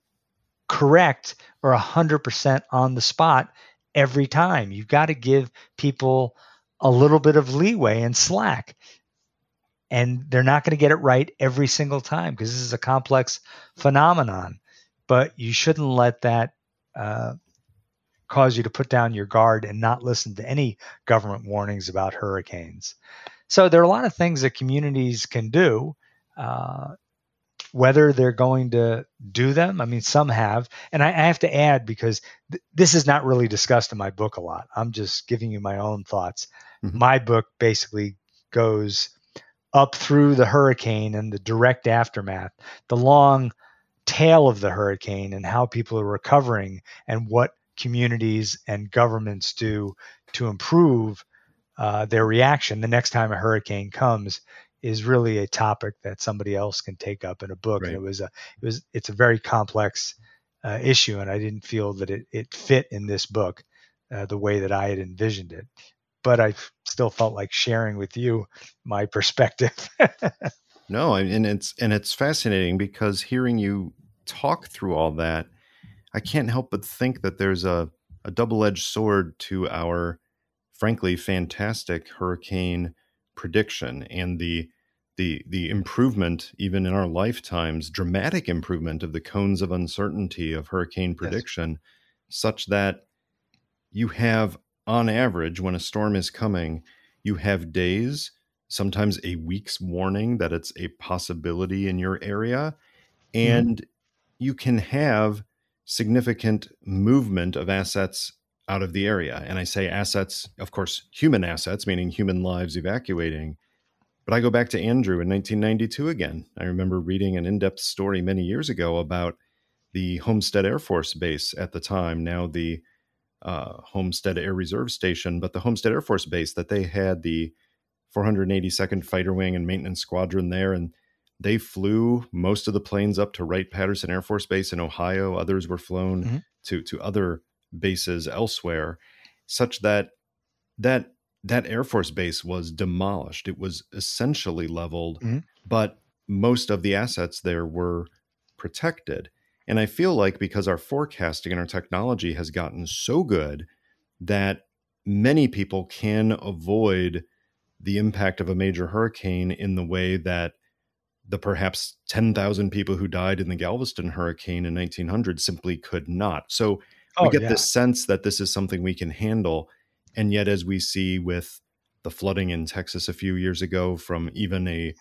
correct or one hundred percent on the spot every time. You've got to give people a little bit of leeway and slack, and they're not going to get it right every single time because this is a complex phenomenon. But you shouldn't let that uh, cause you to put down your guard and not listen to any government warnings about hurricanes. So there are a lot of things that communities can do, uh, whether they're going to do them. I mean, some have. And I, I have to add, because th- this is not really discussed in my book a lot. I'm just giving you my own thoughts. Mm-hmm. My book basically goes up through the hurricane and the direct aftermath, the long tail of the hurricane and how people are recovering and what communities and governments do to improve uh, their reaction the next time a hurricane comes. Is really a topic that somebody else can take up in a book. Right. And it was a, it was, it's a very complex uh, issue, and I didn't feel that it, it fit in this book uh, the way that I had envisioned it. But I still felt like sharing with you my perspective. No, and it's and it's fascinating because hearing you talk through all that, I can't help but think that there's a, a double-edged sword to our, frankly, fantastic hurricane prediction and the the the improvement, even in our lifetimes, dramatic improvement of the cones of uncertainty of hurricane prediction, yes. such that you have, on average, when a storm is coming, you have days, sometimes a week's warning that it's a possibility in your area, and mm. you can have significant movement of assets out of the area. And I say assets, of course, human assets, meaning human lives evacuating. But I go back to Andrew in nineteen ninety-two again. I remember reading an in-depth story many years ago about the Homestead Air Force Base at the time, now the uh, Homestead Air Reserve Station, but the Homestead Air Force Base that they had the four hundred eighty-second Fighter Wing and Maintenance Squadron there. And they flew most of the planes up to Wright-Patterson Air Force Base in Ohio. Others were flown mm-hmm. to, to other bases elsewhere, such that that that Air Force Base was demolished. It was essentially leveled, mm-hmm. but most of the assets there were protected. And I feel like because our forecasting and our technology has gotten so good that many people can avoid the impact of a major hurricane in the way that the perhaps ten thousand people who died in the Galveston hurricane in nineteen hundred simply could not. So We oh, get yeah. this sense that this is something we can handle. And yet, as we see with the flooding in Texas a few years ago from even a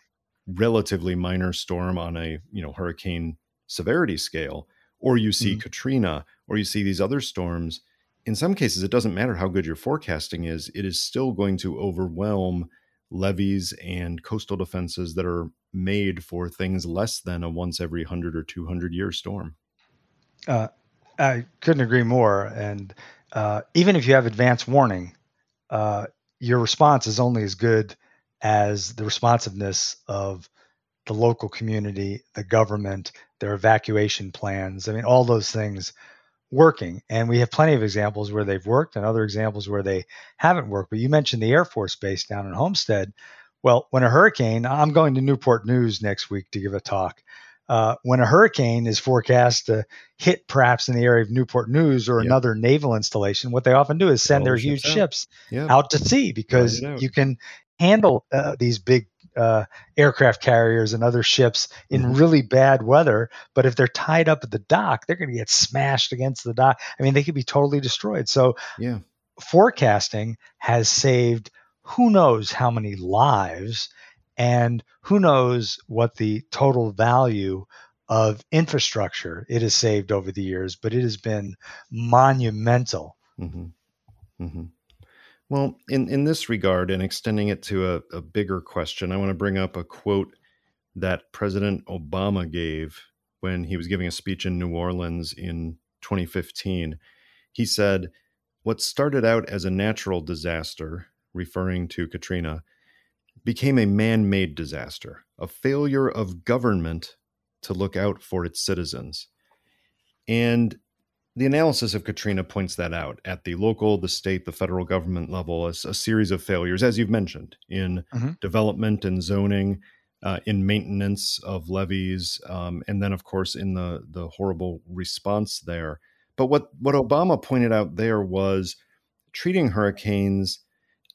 relatively minor storm on a, you know, hurricane severity scale, or you see mm-hmm. Katrina, or you see these other storms, in some cases, it doesn't matter how good your forecasting is, it is still going to overwhelm levees and coastal defenses that are made for things less than a once every one hundred or two hundred year storm. Uh I couldn't agree more. And uh, even if you have advanced warning, uh, your response is only as good as the responsiveness of the local community, the government, their evacuation plans. I mean, all those things working. And we have plenty of examples where they've worked and other examples where they haven't worked. But you mentioned the Air Force Base down in Homestead. Well, when a hurricane, I'm going to Newport News next week to give a talk. Uh, when a hurricane is forecast to hit perhaps in the area of Newport News or yep. another naval installation, what they often do is send All their huge ships out, ships yep. out to sea, because you can handle uh, these big uh, aircraft carriers and other ships in mm-hmm. really bad weather. But if they're tied up at the dock, they're going to get smashed against the dock. I mean, they could be totally destroyed. So yeah. forecasting has saved who knows how many lives, and who knows what the total value of infrastructure it has saved over the years, but it has been monumental. Mm-hmm. Mm-hmm. Well, in, in this regard, and extending it to a, a bigger question, I want to bring up a quote that President Obama gave when he was giving a speech in New Orleans in twenty fifteen. He said, "What started out as a natural disaster," referring to Katrina, "became a man-made disaster, a failure of government to look out for its citizens." And the analysis of Katrina points that out at the local, the state, the federal government level, as a series of failures, as you've mentioned, in mm-hmm. development and zoning, uh, in maintenance of levees, um, and then, of course, in the, the horrible response there. But what, what Obama pointed out there was treating hurricanes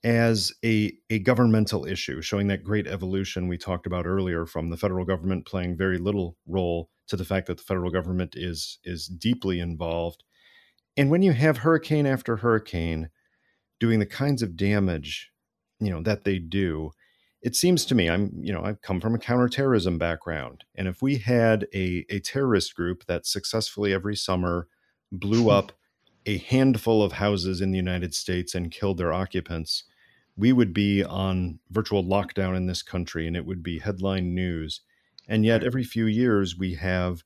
as a, a governmental issue, showing that great evolution we talked about earlier from the federal government playing very little role to the fact that the federal government is, is deeply involved. And when you have hurricane after hurricane doing the kinds of damage, you know, that they do, it seems to me, I'm, you know, I've come from a counterterrorism background. And if we had a, a terrorist group that successfully every summer blew up a handful of houses in the United States and killed their occupants, we would be on virtual lockdown in this country, and it would be headline news. And yet every few years we have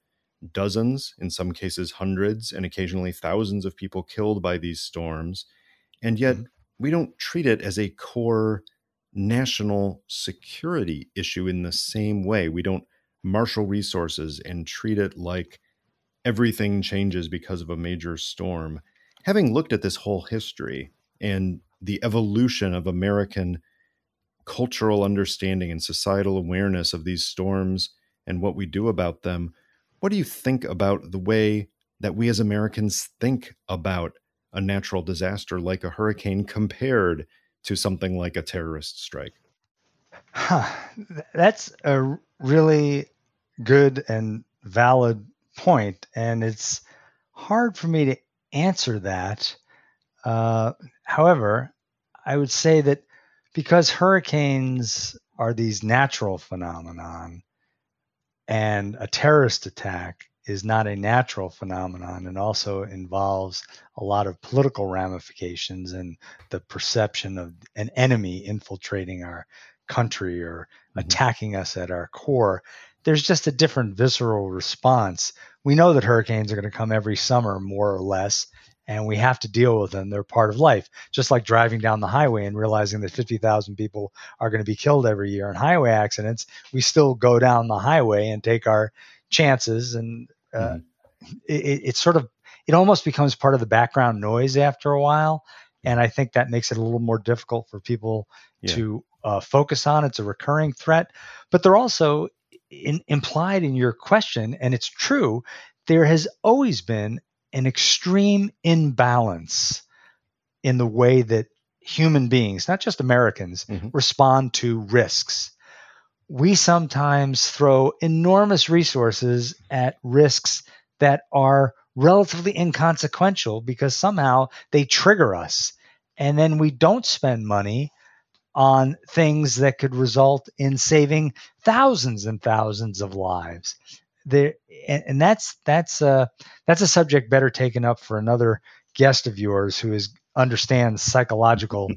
dozens, in some cases hundreds, and occasionally thousands of people killed by these storms. And yet we don't treat it as a core national security issue in the same way. We don't marshal resources and treat it like everything changes because of a major storm. Having looked at this whole history and the evolution of American cultural understanding and societal awareness of these storms and what we do about them, what do you think about the way that we as Americans think about a natural disaster like a hurricane compared to something like a terrorist strike? Huh. That's a really good and valid point, and it's hard for me to answer that. Uh, however, I would say that because hurricanes are these natural phenomenon and a terrorist attack is not a natural phenomenon and also involves a lot of political ramifications and the perception of an enemy infiltrating our country or mm-hmm. attacking us at our core, there's just a different visceral response. We know that hurricanes are going to come every summer, more or less, and we have to deal with them. They're part of life, just like driving down the highway and realizing that fifty thousand people are going to be killed every year in highway accidents. We still go down the highway and take our chances. And uh, mm-hmm. it, it sort of, it almost becomes part of the background noise after a while. And I think that makes it a little more difficult for people yeah. to uh, focus on. It's a recurring threat, but they're also in, implied in your question. And it's true. There has always been an extreme imbalance in the way that human beings, not just Americans, mm-hmm. respond to risks. We sometimes throw enormous resources at risks that are relatively inconsequential because somehow they trigger us. And then we don't spend money on things that could result in saving thousands and thousands of lives. There, and, and that's that's a that's a subject better taken up for another guest of yours who is understands psychological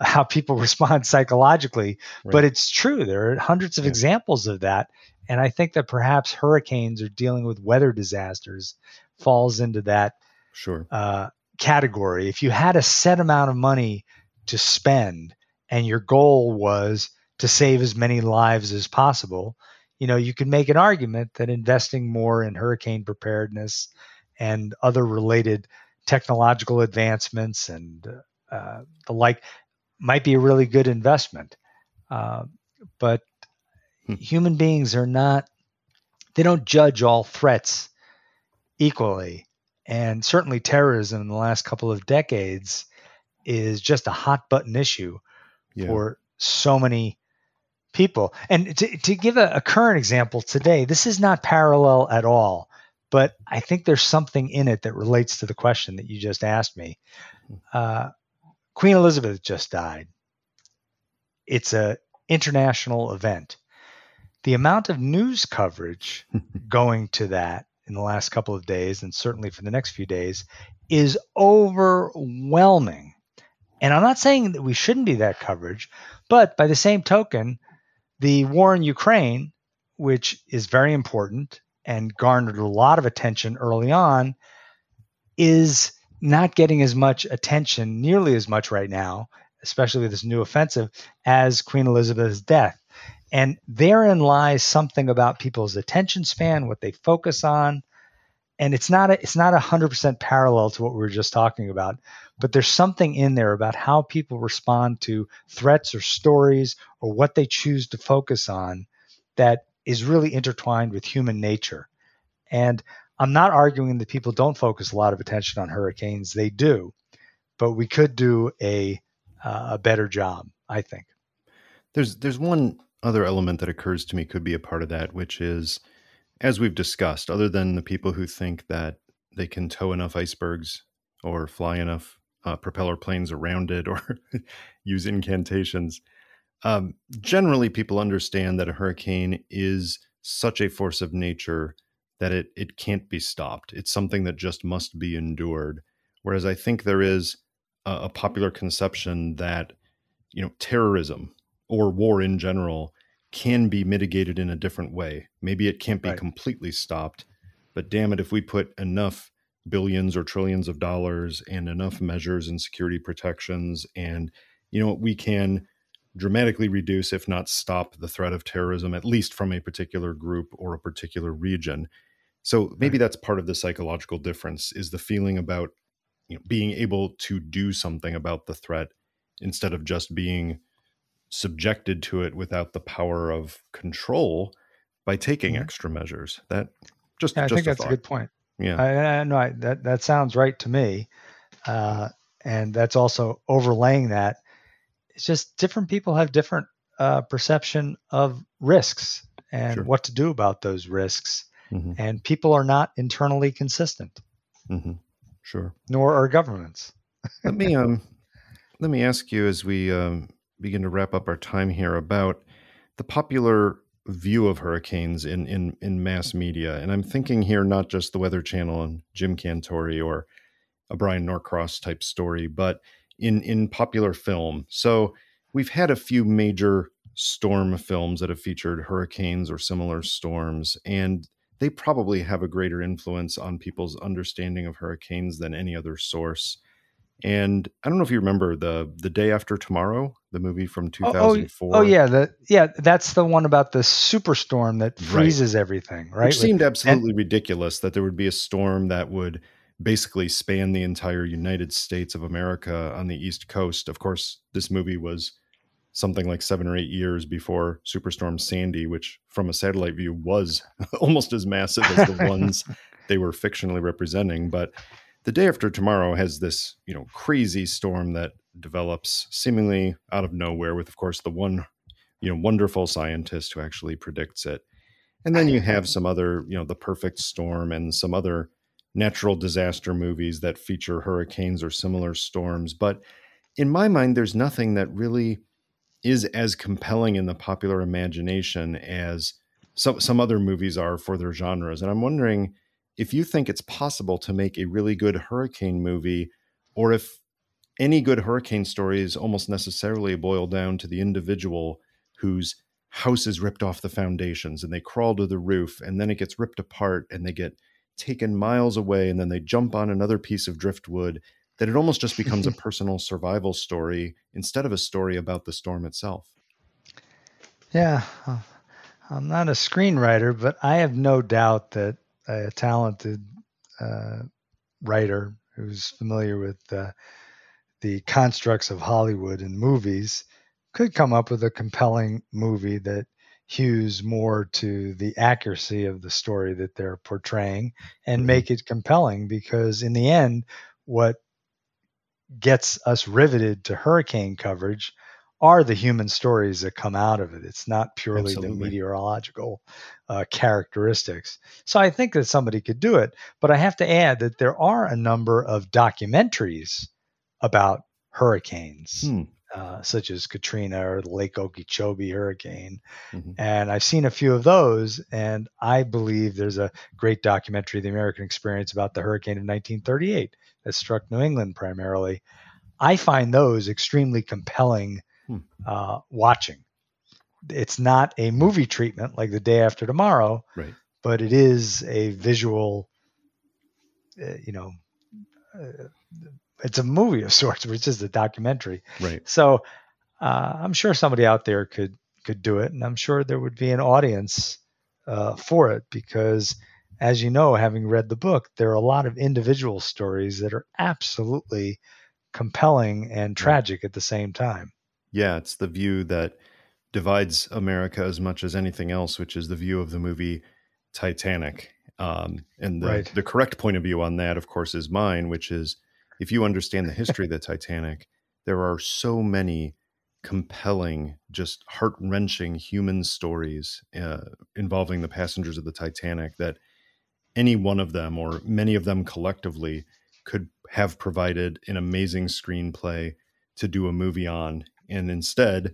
how people respond psychologically. Right. But it's true, there are hundreds of yeah. examples of that, and I think that perhaps hurricanes or dealing with weather disasters falls into that sure uh, category. If you had a set amount of money to spend and your goal was to save as many lives as possible, you know, you can make an argument that investing more in hurricane preparedness and other related technological advancements and uh, the like might be a really good investment. Uh, but hmm. human beings are not, they don't judge all threats equally. And certainly terrorism in the last couple of decades is just a hot button issue yeah. for so many people. And to, to give a, a current example today, this is not parallel at all, but I think there's something in it that relates to the question that you just asked me. Uh, Queen Elizabeth just died. It's an international event. The amount of news coverage going to that in the last couple of days, and certainly for the next few days, is overwhelming. And I'm not saying that we shouldn't be that coverage, but by the same token, the war in Ukraine, which is very important and garnered a lot of attention early on, is not getting as much attention, nearly as much right now, especially with this new offensive, as Queen Elizabeth's death. And therein lies something about people's attention span, what they focus on. And it's not a, it's not one hundred percent parallel to what we were just talking about, but there's something in there about how people respond to threats or stories or what they choose to focus on that is really intertwined with human nature. And I'm not arguing that people don't focus a lot of attention on hurricanes. They do, but we could do a, uh, a better job, I think. There's there's one other element that occurs to me could be a part of that, which is, as we've discussed, other than the people who think that they can tow enough icebergs or fly enough uh, propeller planes around it or use incantations, um, generally people understand that a hurricane is such a force of nature that it it can't be stopped. It's something that just must be endured. Whereas I think there is a, a popular conception that, you know, terrorism or war in general can be mitigated in a different way. Maybe it can't be right. completely stopped, but damn it, if we put enough billions or trillions of dollars and enough measures and security protections, and, you know, we can dramatically reduce, if not stop, the threat of terrorism, at least from a particular group or a particular region. So maybe right. that's part of the psychological difference, is the feeling about, you know, being able to do something about the threat instead of just being subjected to it without the power of control by taking mm-hmm. extra measures. That just, yeah, I just think a that's thought. a good point. Yeah, I, I, no, I, that, that sounds right to me. Uh, and that's also overlaying that. It's just different people have different uh, perception of risks and sure. what to do about those risks. Mm-hmm. And people are not internally consistent. Mm-hmm. Sure. Nor are governments. Let me, um, let me ask you as we, um, begin to wrap up our time here about the popular view of hurricanes in, in, in mass media. And I'm thinking here, not just the Weather Channel and Jim Cantore or a Brian Norcross type story, but in, in popular film. So we've had a few major storm films that have featured hurricanes or similar storms, and they probably have a greater influence on people's understanding of hurricanes than any other source. And I don't know if you remember the the Day After Tomorrow, the movie from two thousand four. Oh, oh, oh yeah, the, yeah, that's the one about the superstorm that freezes right. everything, right? Which seemed absolutely and, ridiculous that there would be a storm that would basically span the entire United States of America on the East Coast. Of course, this movie was something like seven or eight years before Superstorm Sandy, which from a satellite view was almost as massive as the ones they were fictionally representing, but The Day After Tomorrow has this, you know, crazy storm that develops seemingly out of nowhere with, of course, the one, you know, wonderful scientist who actually predicts it. And then you have some other, you know, The Perfect Storm and some other natural disaster movies that feature hurricanes or similar storms. But in my mind, there's nothing that really is as compelling in the popular imagination as some, some other movies are for their genres. And I'm wondering if you think it's possible to make a really good hurricane movie, or if any good hurricane story is almost necessarily boiled down to the individual whose house is ripped off the foundations and they crawl to the roof and then it gets ripped apart and they get taken miles away and then they jump on another piece of driftwood, that it almost just becomes a personal survival story instead of a story about the storm itself. Yeah. I'm not a screenwriter, but I have no doubt that a talented uh, writer who's familiar with uh, the constructs of Hollywood and movies could come up with a compelling movie that hews more to the accuracy of the story that they're portraying and make it compelling, because in the end, what gets us riveted to hurricane coverage are the human stories that come out of it. It's not purely Absolutely. the meteorological uh, characteristics. So I think that somebody could do it, but I have to add that there are a number of documentaries about hurricanes, hmm. uh, such as Katrina or the Lake Okeechobee hurricane. Mm-hmm. And I've seen a few of those, and I believe there's a great documentary, The American Experience, about the hurricane of nineteen thirty-eight that struck New England primarily. I find those extremely compelling Hmm. Uh, watching. It's not a movie treatment like The Day After Tomorrow, right. but it is a visual, uh, you know, uh, it's a movie of sorts, which is a documentary. Right. So uh, I'm sure somebody out there could, could do it. And I'm sure there would be an audience uh, for it, because as you know, having read the book, there are a lot of individual stories that are absolutely compelling and tragic right. at the same time. Yeah, it's the view that divides America as much as anything else, which is the view of the movie Titanic. Um, and the, right. the correct point of view on that, of course, is mine, which is if you understand the history of the Titanic, there are so many compelling, just heart-wrenching human stories uh, involving the passengers of the Titanic that any one of them or many of them collectively could have provided an amazing screenplay to do a movie on. And instead,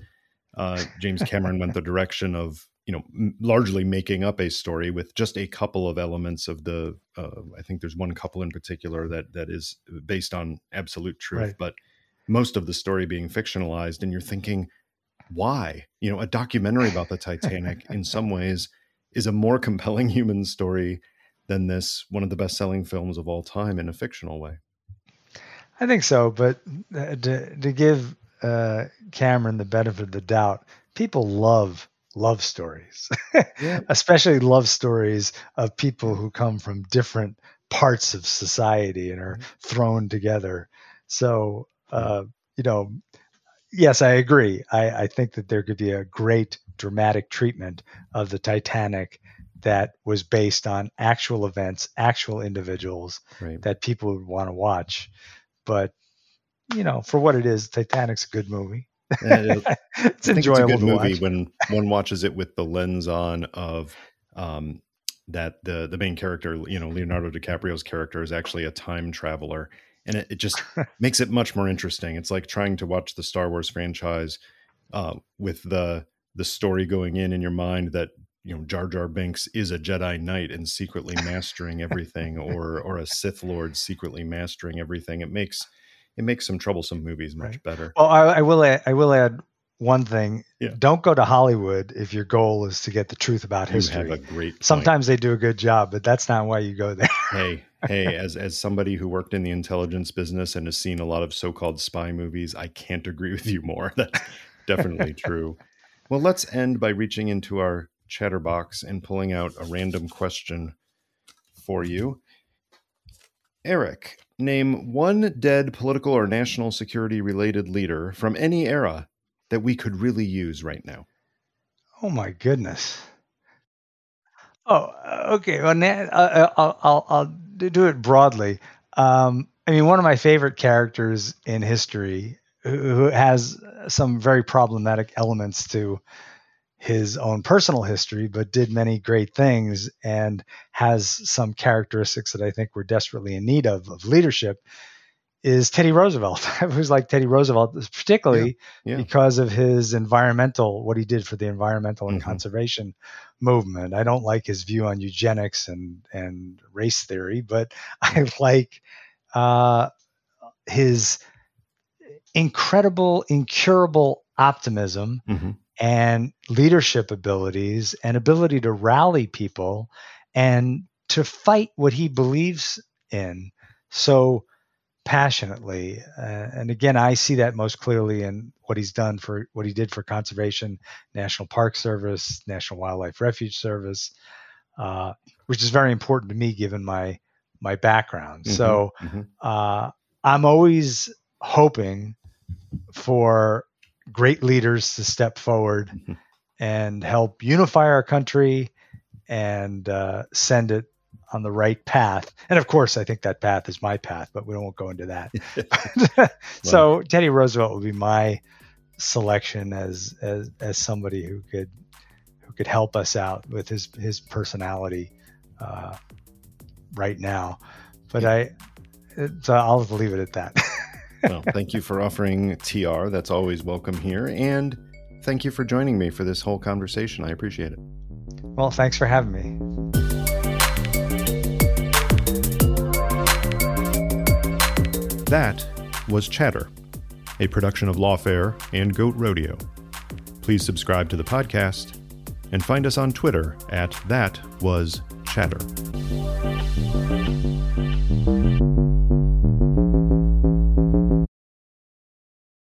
uh, James Cameron went the direction of, you know, m- largely making up a story with just a couple of elements of the, uh, I think there's one couple in particular that that is based on absolute truth, right. but most of the story being fictionalized. And you're thinking, why? You know, a documentary about the Titanic in some ways is a more compelling human story than this, one of the best-selling films of all time in a fictional way. I think so, but uh, to, to give... Uh, Cameron the benefit of the doubt, people love love stories, yeah. especially love stories of people who come from different parts of society and are thrown together. So, uh, you know, yes, I agree. I, I think that there could be a great dramatic treatment of the Titanic that was based on actual events, actual individuals right. that people would want to watch. But you know, for what it is, Titanic's a good movie. it's I think enjoyable it's a good movie watch. When one watches it with the lens on of um, that the the main character, you know, Leonardo DiCaprio's character is actually a time traveler, and it, it just makes it much more interesting. It's like trying to watch the Star Wars franchise uh, with the the story going in in your mind that you know Jar Jar Binks is a Jedi Knight and secretly mastering everything, or or a Sith Lord secretly mastering everything. It makes It makes some troublesome movies much right. better. Well, I, I will add, I will add one thing. Yeah. Don't go to Hollywood if your goal is to get the truth about you history. Have a great point. Sometimes they do a good job, but that's not why you go there. hey, hey, as as somebody who worked in the intelligence business and has seen a lot of so-called spy movies, I can't agree with you more. That's definitely true. Well, let's end by reaching into our chatterbox and pulling out a random question for you. Eric, name one dead political or national security related leader from any era that we could really use right now. Oh, my goodness. Oh, OK. Well, I'll, I'll, I'll do it broadly. Um, I mean, one of my favorite characters in history who has some very problematic elements to his own personal history, but did many great things and has some characteristics that I think we're desperately in need of, of leadership, is Teddy Roosevelt. Who's like Teddy Roosevelt, particularly yeah, yeah. because of his environmental, what he did for the environmental and mm-hmm. conservation movement. I don't like his view on eugenics and, and race theory, but I like uh, his incredible, incurable optimism mm-hmm. and leadership abilities and ability to rally people and to fight what he believes in so passionately. Uh, and again, I see that most clearly in what he's done for what he did for conservation, National Park Service, National Wildlife Refuge Service, uh, which is very important to me given my my background. Mm-hmm, so mm-hmm. Uh, I'm always hoping for great leaders to step forward mm-hmm. and help unify our country and uh, send it on the right path. And of course, I think that path is my path, but we won't go into that. But, so Teddy Roosevelt would be my selection as, as, as somebody who could, who could help us out with his, his personality uh, right now. But yeah. I, it, uh, I'll leave it at that. Well, thank you for offering T R. That's always welcome here. And thank you for joining me for this whole conversation. I appreciate it. Well, thanks for having me. That was Chatter, a production of Lawfare and Goat Rodeo. Please subscribe to the podcast and find us on Twitter at That Was Chatter.